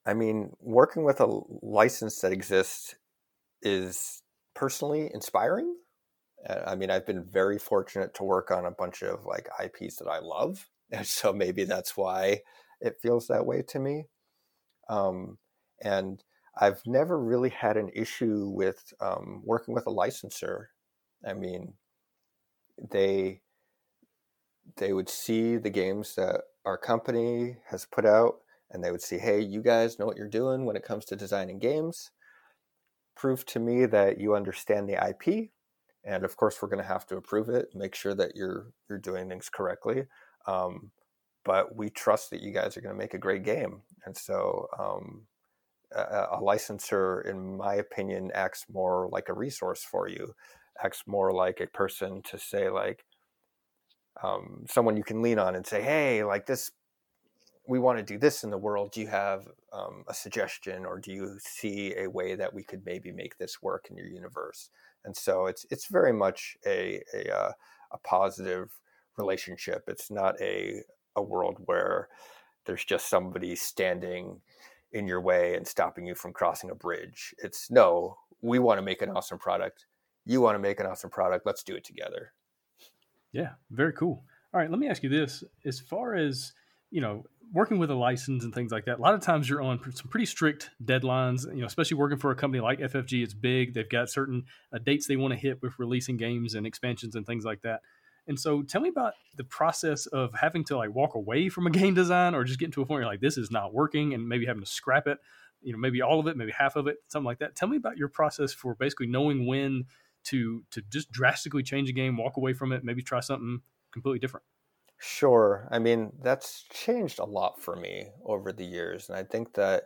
I mean, working with a license that exists is personally inspiring. I mean, I've been very fortunate to work on a bunch of like IPs that I love. And so maybe that's why it feels that way to me. And I've never really had an issue with working with a licensor. I mean, they would see the games that our company has put out, and they would see, hey, you guys know what you're doing when it comes to designing games. Prove to me that you understand the IP, and of course, we're going to have to approve it, make sure that you're doing things correctly. But we trust that you guys are going to make a great game, and so. A licensor, in my opinion, acts more like a resource for you, acts more like a person to say, like, someone you can lean on and say, hey, like this, we want to do this in the world. Do you have a suggestion, or do you see a way that we could maybe make this work in your universe? And so it's very much a positive relationship. It's not a world where there's just somebody standing in your way and stopping you from crossing a bridge. It's no, we want to make an awesome product. You want to make an awesome product. Let's do it together. Yeah. Very cool. All right. Let me ask you this, as far as, you know, working with a license and things like that, a lot of times you're on some pretty strict deadlines, you know, especially working for a company like FFG, it's big. They've got certain dates they want to hit with releasing games and expansions and things like that. And so tell me about the process of having to like walk away from a game design, or just getting to a point where you're like, this is not working, and maybe having to scrap it, you know, maybe all of it, maybe half of it, something like that. Tell me about your process for basically knowing when to just drastically change a game, walk away from it, maybe try something completely different. Sure. I mean, that's changed a lot for me over the years. And I think that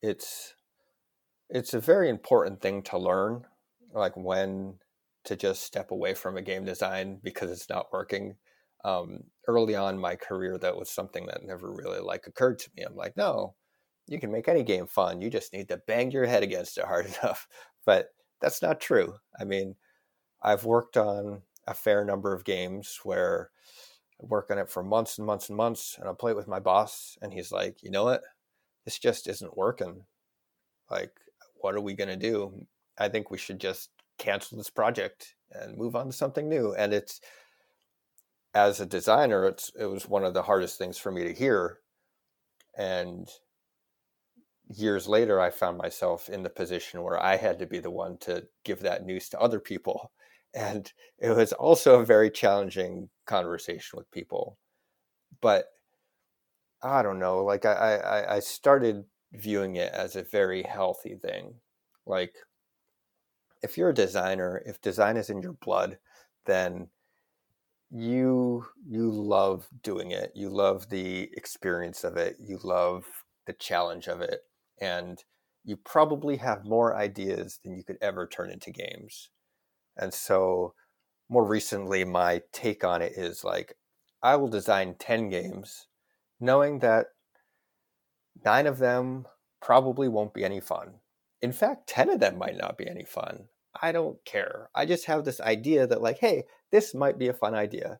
it's a very important thing to learn, like when to just step away from a game design because it's not working. early on in my career, that was something that never really occurred to me. I'm like, no, you can make any game fun. You just need to bang your head against it hard enough. But that's not true. I mean, I've worked on a fair number of games where I work on it for months and months and months, and I'll play it with my boss, and he's like, you know what? This just isn't working. Like, what are we going to do? I think we should just cancel this project and move on to something new. And it's, as a designer, it was one of the hardest things for me to hear. And years later, I found myself in the position where I had to be the one to give that news to other people. And it was also a very challenging conversation with people. But I don't know, I started viewing it as a very healthy thing. Like, if you're a designer, if design is in your blood, then you love doing it. You love the experience of it. You love the challenge of it. And you probably have more ideas than you could ever turn into games. And so more recently, my take on it is I will design 10 games, knowing that 9 of them probably won't be any fun. In fact, 10 of them might not be any fun. I don't care. I just have this idea that hey, this might be a fun idea.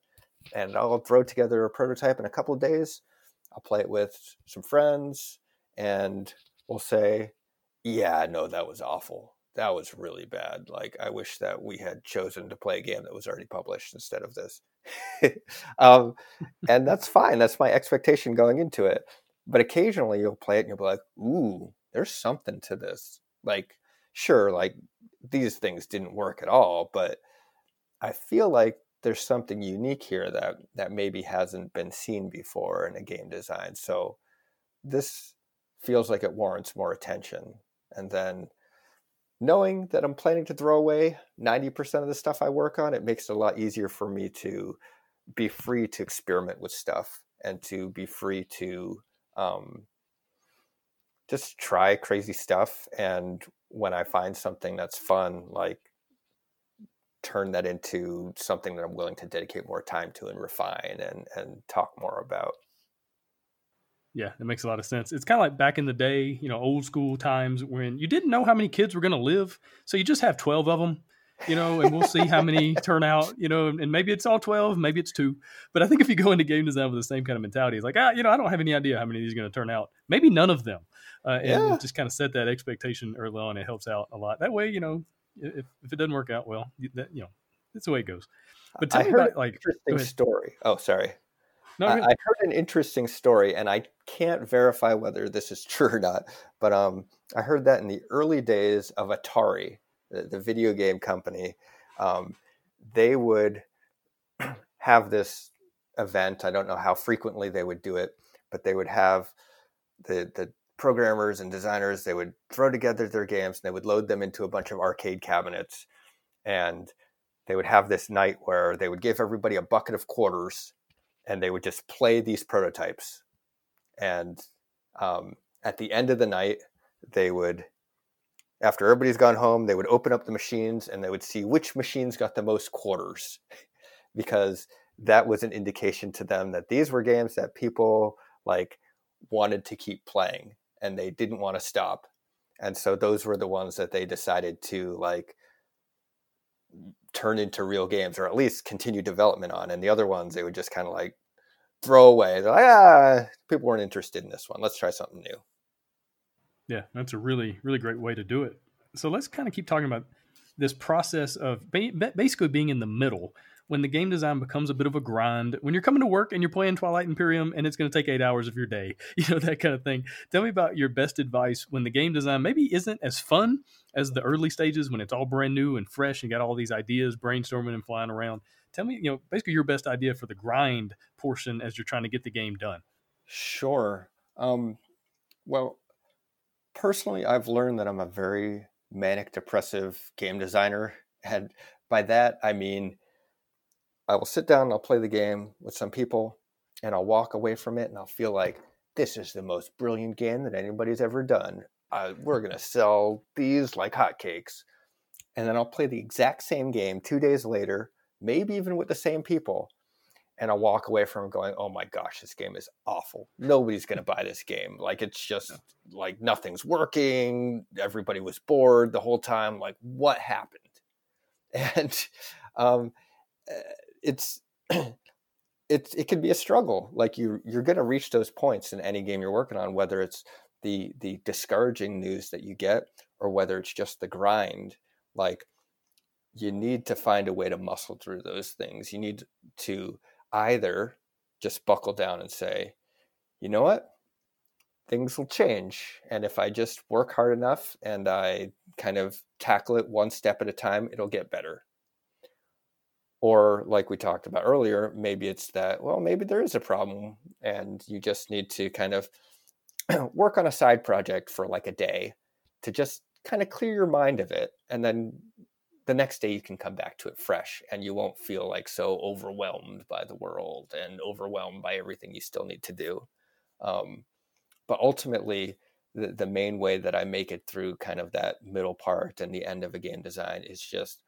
And I'll throw together a prototype in a couple of days. I'll play it with some friends and we'll say, yeah, no, that was awful. That was really bad. I wish that we had chosen to play a game that was already published instead of this. And that's fine. That's my expectation going into it. But occasionally you'll play it and you'll be like, ooh, there's something to this. Sure, these things didn't work at all, but I feel like there's something unique here that maybe hasn't been seen before in a game design. So this feels like it warrants more attention. And then knowing that I'm planning to throw away 90% of the stuff I work on, it makes it a lot easier for me to be free to experiment with stuff and to be free to just try crazy stuff. And when I find something that's fun, turn that into something that I'm willing to dedicate more time to and refine and talk more about. Yeah, that makes a lot of sense. It's kind of like back in the day, old school times when you didn't know how many kids were going to live. So you just have 12 of them, and we'll see how many turn out, and maybe it's all 12, maybe it's 2. But I think if you go into game design with the same kind of mentality, it's I don't have any idea how many of these are going to turn out. Maybe none of them. And just kind of set that expectation early on. It helps out a lot. That way, if it doesn't work out well, that's the way it goes. But tell me about interesting story. Oh, sorry. No, I heard an interesting story, and I can't verify whether this is true or not. But I heard that in the early days of Atari, the video game company, they would have this event. I don't know how frequently they would do it, but they would have the programmers and designers, they would throw together their games and they would load them into a bunch of arcade cabinets. And they would have this night where they would give everybody a bucket of quarters and they would just play these prototypes. And at the end of the night, they would, after everybody's gone home, they would open up the machines and they would see which machines got the most quarters, because that was an indication to them that these were games that people wanted to keep playing and they didn't want to stop. And so those were the ones that they decided to turn into real games, or at least continue development on. And the other ones they would just kind of throw away. They're people weren't interested in this one. Let's try something new. Yeah, that's a really, really great way to do it. So let's kind of keep talking about this process of basically being in the middle. When the game design becomes a bit of a grind, when you're coming to work and you're playing Twilight Imperium and it's going to take 8 hours of your day, that kind of thing. Tell me about your best advice when the game design maybe isn't as fun as the early stages, when it's all brand new and fresh and got all these ideas brainstorming and flying around. Tell me, basically your best idea for the grind portion as you're trying to get the game done. Sure. Well, personally, I've learned that I'm a very manic depressive game designer. And by that, I mean, I will sit down and I'll play the game with some people and I'll walk away from it and I'll feel like this is the most brilliant game that anybody's ever done. We're going to sell these like hotcakes. And then I'll play the exact same game 2 days later, maybe even with the same people. and I walk away from it going, oh my gosh, this game is awful. Nobody's going to buy this game. Like, it's just like nothing's working. Everybody was bored the whole time. Like, what happened? And it can be a struggle. Like, you're going to reach those points in any game you're working on, whether it's the discouraging news that you get or whether it's just the grind. Like, you need to find a way to muscle through those things. You need to either just buckle down and say, you know what, things will change. And if I just work hard enough and I kind of tackle it one step at a time, it'll get better. Or like we talked about earlier, maybe it's that, well, maybe there is a problem and you just need to kind of work on a side project for like a day to just kind of clear your mind of it. And then the next day you can come back to it fresh and you won't feel like so overwhelmed by the world and overwhelmed by everything you still need to do. But ultimately, the main way that I make it through kind of that middle part and the end of a game design is just,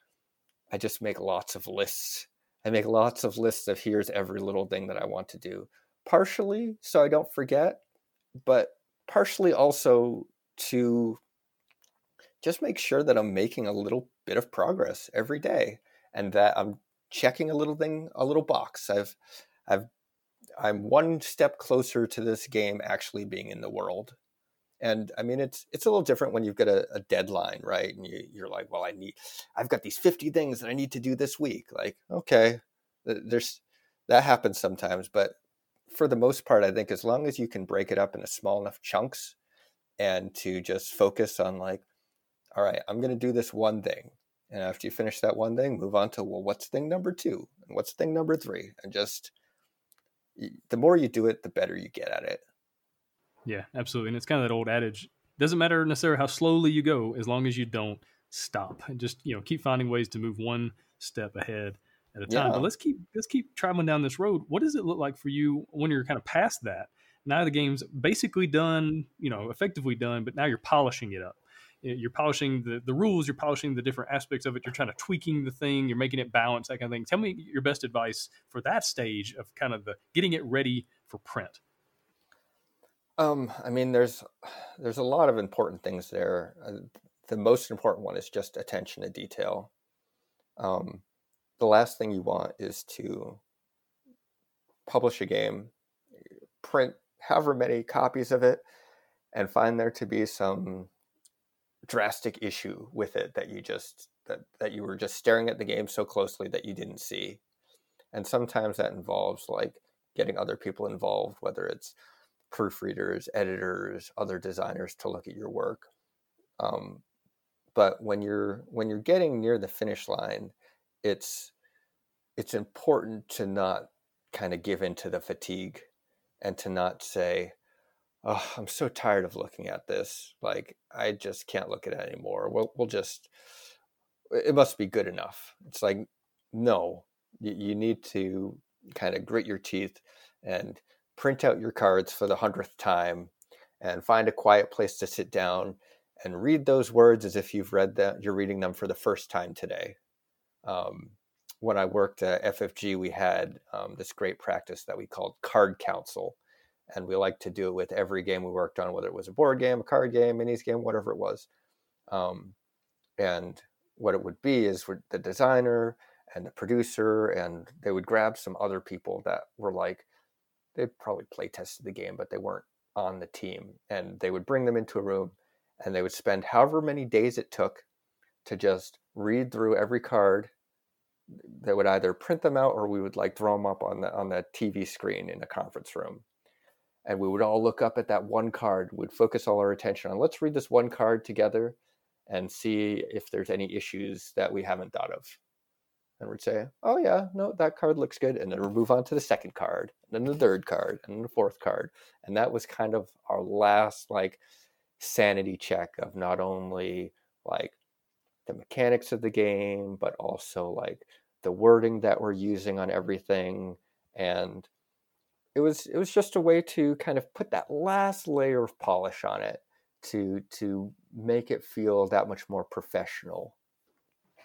I just make lots of lists. I make lots of lists of here's every little thing that I want to do, partially so I don't forget, but partially also to just make sure that I'm making a little bit of progress every day and that I'm checking a little thing, a little box. I'm one step closer to this game actually being in the world. And I mean, it's a little different when you've got a deadline, right? And you're like, well, I've got these 50 things that I need to do this week. Like, okay, that happens sometimes, but for the most part, I think as long as you can break it up into small enough chunks and to just focus on like, all right, I'm going to do this one thing. And after you finish that one thing, move on to, well, what's thing number 2? And what's thing number 3? And just, the more you do it, the better you get at it. Yeah, absolutely. And it's kind of that old adage. Doesn't matter necessarily how slowly you go, as long as you don't stop and just, keep finding ways to move one step ahead at a time. Yeah. But let's keep traveling down this road. What does it look like for you when you're kind of past that? Now the game's basically done, effectively done, but now you're polishing it up. You're polishing the rules, you're polishing the different aspects of it, you're trying to tweaking the thing, you're making it balance, that kind of thing. Tell me your best advice for that stage of kind of the getting it ready for print. I mean, there's a lot of important things there. The most important one is just attention to detail. The last thing you want is to publish a game, print however many copies of it, and find there to be some drastic issue with it that that you were just staring at the game so closely that you didn't see. And sometimes that involves like getting other people involved, whether it's proofreaders, editors, other designers to look at your work. But when you're getting near the finish line, it's important to not kind of give into the fatigue and to not say, oh, I'm so tired of looking at this. Like, I just can't look at it anymore. It must be good enough. It's like, no, you need to kind of grit your teeth and print out your cards for the 100th time and find a quiet place to sit down and read those words as if you're reading them for the first time today. When I worked at FFG, we had this great practice that we called card council. And we like to do it with every game we worked on, whether it was a board game, a card game, minis game, whatever it was. And what it would be is the designer and the producer, and they would grab some other people that were like, they probably play tested the game, but they weren't on the team. And they would bring them into a room and they would spend however many days it took to just read through every card. They would either print them out or we would like throw them up on the TV screen in a conference room. And we would all look up at that one card, would focus all our attention on, let's read this one card together and see if there's any issues that we haven't thought of. And we'd say, oh yeah, no, that card looks good. And then we'll move on to the second card, and then the third card, and then the fourth card. And that was kind of our last like sanity check of not only like the mechanics of the game, but also like the wording that we're using on everything. And it was just a way to kind of put that last layer of polish on it to make it feel that much more professional.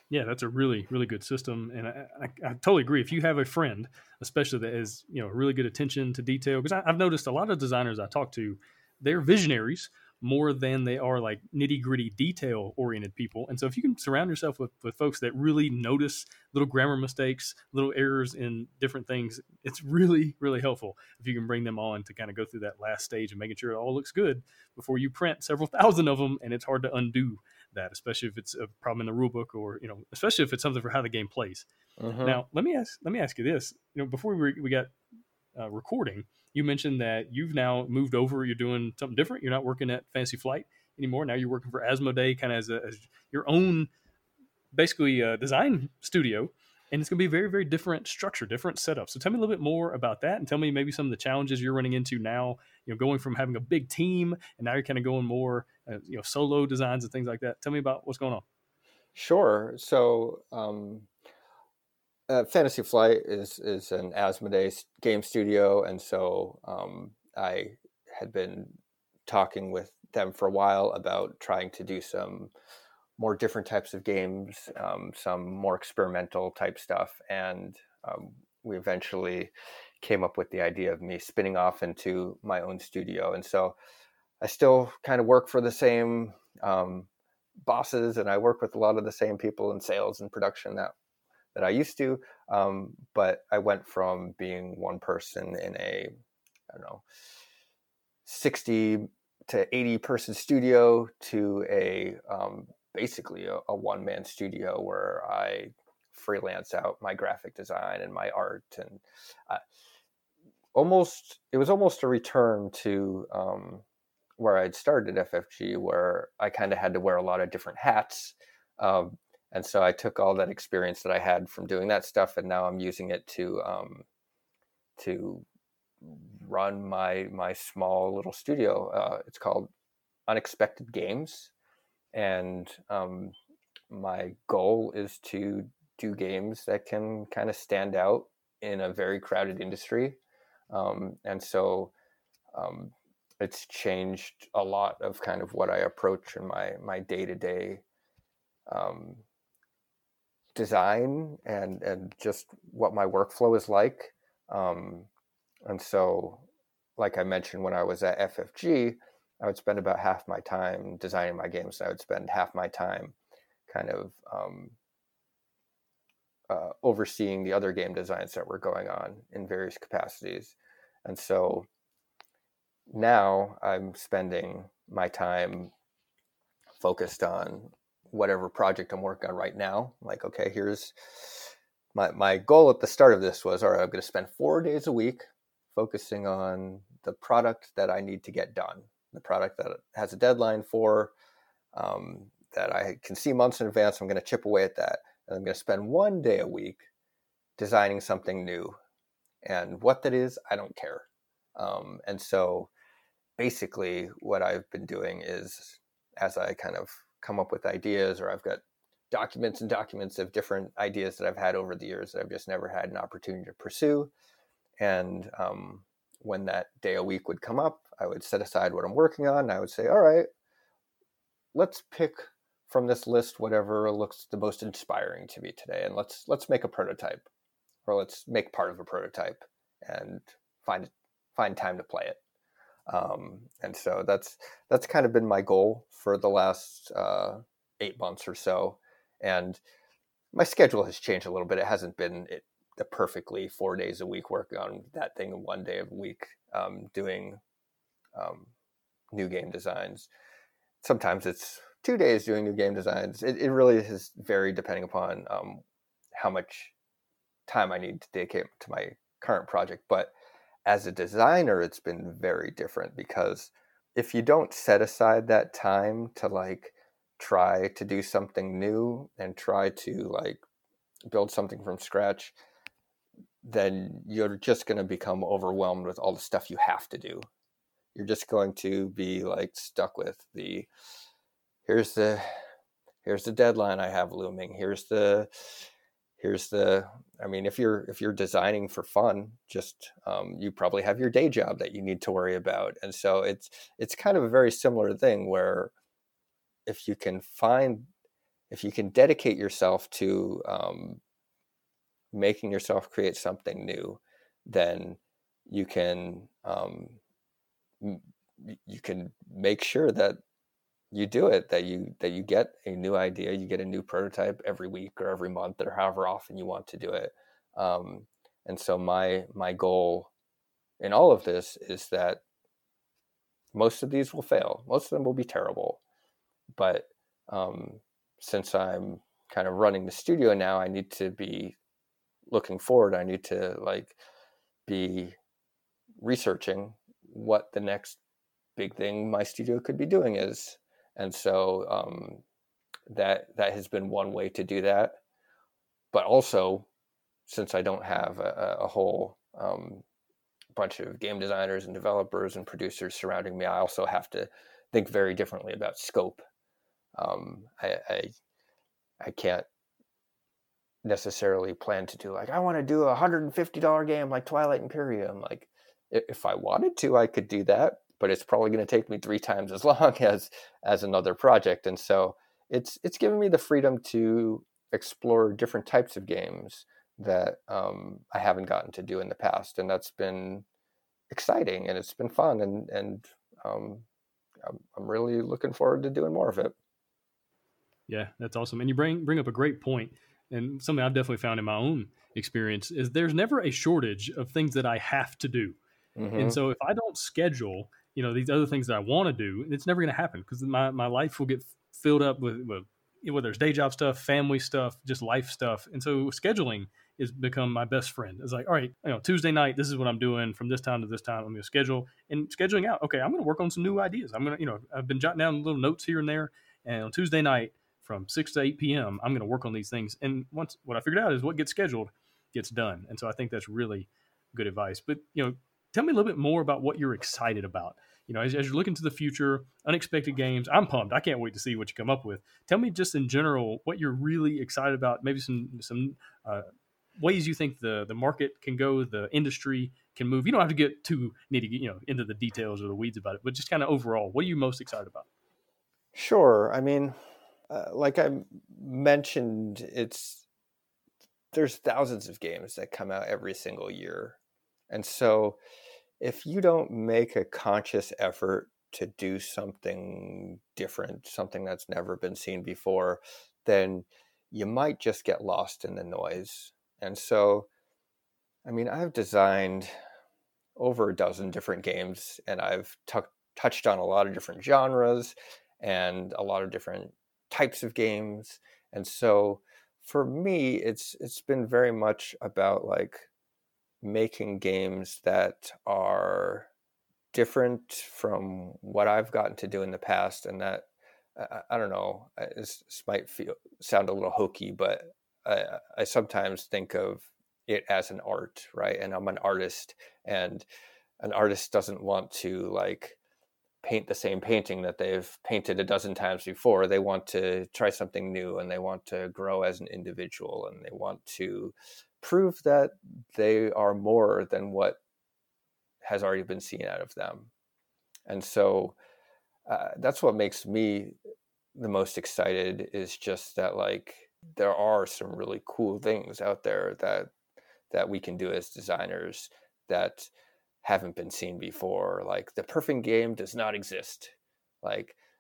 Yeah, that's a really, really good system. And I totally agree. If you have a friend, especially that has, you know, really good attention to detail, because I've noticed a lot of designers I talk to, they're visionaries more than they are like nitty gritty detail oriented people. And so if you can surround yourself with folks that really notice little grammar mistakes, little errors in different things, it's really, really helpful if you can bring them on to kind of go through that last stage and making sure it all looks good before you print several thousand of them. And it's hard to undo that, especially if it's a problem in the rule book, or, you know, especially if it's something for how the game plays. Uh-huh. Now, let me ask you this, you know, before we got recording, you mentioned that you've now moved over. You're doing something different. You're not working at Fantasy Flight anymore. Now you're working for Asmodee, kind of as your own, basically, design studio. And it's going to be very, very different structure, different setup. So tell me a little bit more about that, and tell me maybe some of the challenges you're running into now. You know, going from having a big team, and now you're kind of going more, you know, solo designs and things like that. Tell me about what's going on. Sure. So, Fantasy Flight is an Asmodee game studio, and so I had been talking with them for a while about trying to do some more different types of games, some more experimental type stuff, and we eventually came up with the idea of me spinning off into my own studio. And so I still kind of work for the same bosses, and I work with a lot of the same people in sales and production that I used to, but I went from being one person in a, I don't know, 60 to 80 person studio to basically a one man studio where I freelance out my graphic design and my art, and it was almost a return to where I'd started at FFG, where I kind of had to wear a lot of different hats. And so I took all that experience that I had from doing that stuff, and now I'm using it to run my small little studio. It's called Unexpected Games, and my goal is to do games that can kind of stand out in a very crowded industry. And so it's changed a lot of kind of what I approach in my day-to-day design and just what my workflow is like. And so, like I mentioned, when I was at FFG, I would spend about half my time designing my games. I would spend half my time kind of overseeing the other game designs that were going on in various capacities. And so now I'm spending my time focused on whatever project I'm working on right now. Like, okay, here's my goal at the start of this was, all right, I'm going to spend 4 days a week focusing on the product that I need to get done, the product that has a deadline for, that I can see months in advance. I'm going to chip away at that. And I'm going to spend 1 day a week designing something new, and what that is, I don't care. And so basically what I've been doing is, as I kind of come up with ideas, or I've got documents and documents of different ideas that I've had over the years that I've just never had an opportunity to pursue. And when that day a week would come up, I would set aside what I'm working on, and I would say, all right, let's pick from this list whatever looks the most inspiring to me today, and let's make a prototype, or let's make part of a prototype and find time to play it. And so that's kind of been my goal for the last 8 months or so. And my schedule has changed a little bit. It hasn't been the perfectly 4 days a week working on that thing, 1 day a week doing new game designs. Sometimes it's 2 days doing new game designs. It really has varied depending upon how much time I need to dedicate to my current project. But as a designer, it's been very different, because if you don't set aside that time to like try to do something new and try to like build something from scratch, then you're just going to become overwhelmed with all the stuff you have to do. You're just going to be like stuck with here's the deadline I have looming. I mean, if you're designing for fun, just you probably have your day job that you need to worry about. And so it's kind of a very similar thing, where if you can find if you can dedicate yourself to making yourself create something new, then you can make sure that you do it, that you get a new idea, you get a new prototype every week or every month or however often you want to do it. And so my goal in all of this is that most of these will fail. Most of them will be terrible. But since I'm kind of running the studio now, I need to be looking forward. I need to be researching what the next big thing my studio could be doing is. And so that has been one way to do that. But also, since I don't have a whole bunch of game designers and developers and producers surrounding me, I also have to think very differently about scope. I can't necessarily plan to do I want to do a $150 game like Twilight Imperium. If I wanted to, I could do that, but it's probably going to take me 3 times as long as another project. And so it's given me the freedom to explore different types of games that I haven't gotten to do in the past. And that's been exciting, and it's been fun, and I'm really looking forward to doing more of it. Yeah, that's awesome. And you bring up a great point, and something I've definitely found in my own experience is there's never a shortage of things that I have to do. Mm-hmm. And so if I don't schedule, these other things that I want to do, it's never going to happen, because my life will get filled up with whether it's day job stuff, family stuff, just life stuff. And so scheduling has become my best friend. It's all right, Tuesday night, this is what I'm doing from this time to this time. I'm going to schedule, and scheduling out, okay, I'm going to work on some new ideas. I'm going to, I've been jotting down little notes here and there. And on Tuesday night from 6 to 8 p.m., I'm going to work on these things. And once what I figured out is what gets scheduled gets done. And so I think that's really good advice. But, tell me a little bit more about what you're excited about. As you're looking to the future, Unexpected Games, I'm pumped. I can't wait to see what you come up with. Tell me just in general what you're really excited about, maybe some ways you think the market can go, the industry can move. You don't have to get too nitty, into the details or the weeds about it, but just kind of overall, what are you most excited about? Sure. I mean, like I mentioned, there's thousands of games that come out every single year. And so if you don't make a conscious effort to do something different, something that's never been seen before, then you might just get lost in the noise. And so, I've designed over 12 different games, and I've touched on a lot of different genres and a lot of different types of games. And so for me, it's been very much about making games that are different from what I've gotten to do in the past. And that, I don't know, this might sound a little hokey, but I sometimes think of it as an art, right? And I'm an artist, and an artist doesn't want to paint the same painting that they've painted 12 times before. They want to try something new, and they want to grow as an individual, and they want to prove that they are more than what has already been seen out of them. And so that's what makes me the most excited, is just that there are some really cool things out there that we can do as designers that haven't been seen before. The perfect game does not exist,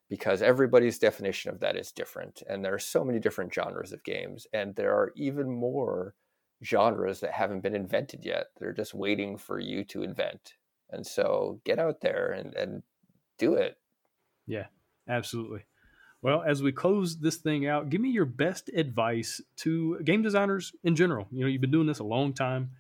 because everybody's definition of that is different. And there are so many different genres of games, and there are even more genres that haven't been invented yet. They're just waiting for you to invent. And so get out there and do it. Yeah, absolutely. Well, as we close this thing out, give me your best advice to game designers in general. You've been doing this a long time,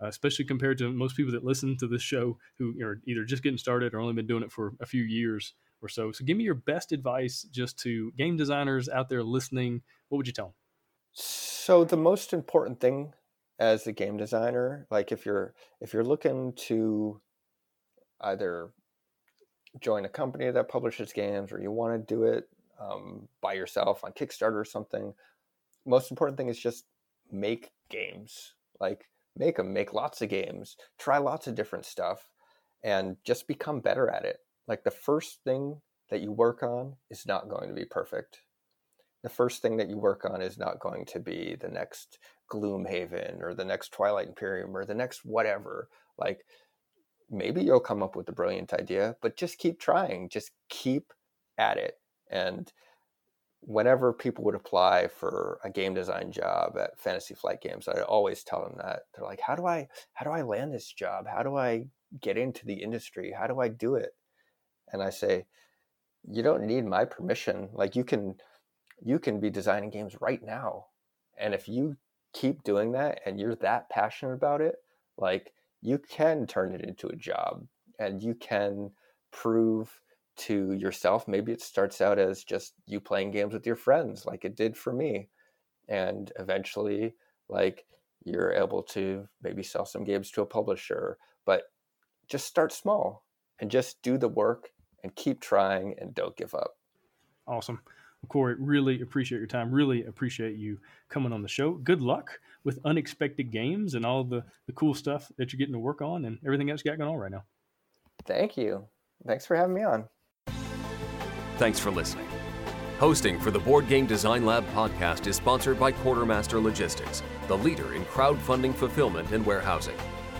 especially compared to most people that listen to this show who are either just getting started or only been doing it for a few years or so. So give me your best advice just to game designers out there listening. What would you tell them? So the most important thing as a game designer, if you're looking to either join a company that publishes games, or you want to do it by yourself on Kickstarter or something, most important thing is just make games. Make them, make lots of games, try lots of different stuff, and just become better at it. The first thing that you work on is not going to be perfect. the first thing that you work on is not going to be the next Gloomhaven or the next Twilight Imperium or the next whatever. Like, maybe you'll come up with a brilliant idea, but just keep trying, just keep at it. And whenever people would apply for a game design job at Fantasy Flight Games, I always tell them that. They're like, how do I land this job? How do I get into the industry? How do I do it? And I say, you don't need my permission. Like, you can be designing games right now. And if you keep doing that and you're that passionate about it, like, you can turn it into a job, and you can prove to yourself. Maybe it starts out as just you playing games with your friends, like it did for me. And eventually, like, you're able to maybe sell some games to a publisher, but just start small and just do the work and keep trying and don't give up. Awesome. Corey, really appreciate your time. Really appreciate you coming on the show. Good luck with Unexpected Games and all the cool stuff that you're getting to work on and everything else you got going on right now. Thank you. Thanks for having me on. Thanks for listening. Hosting for the Board Game Design Lab podcast is sponsored by Quartermaster Logistics, the leader in crowdfunding fulfillment and warehousing.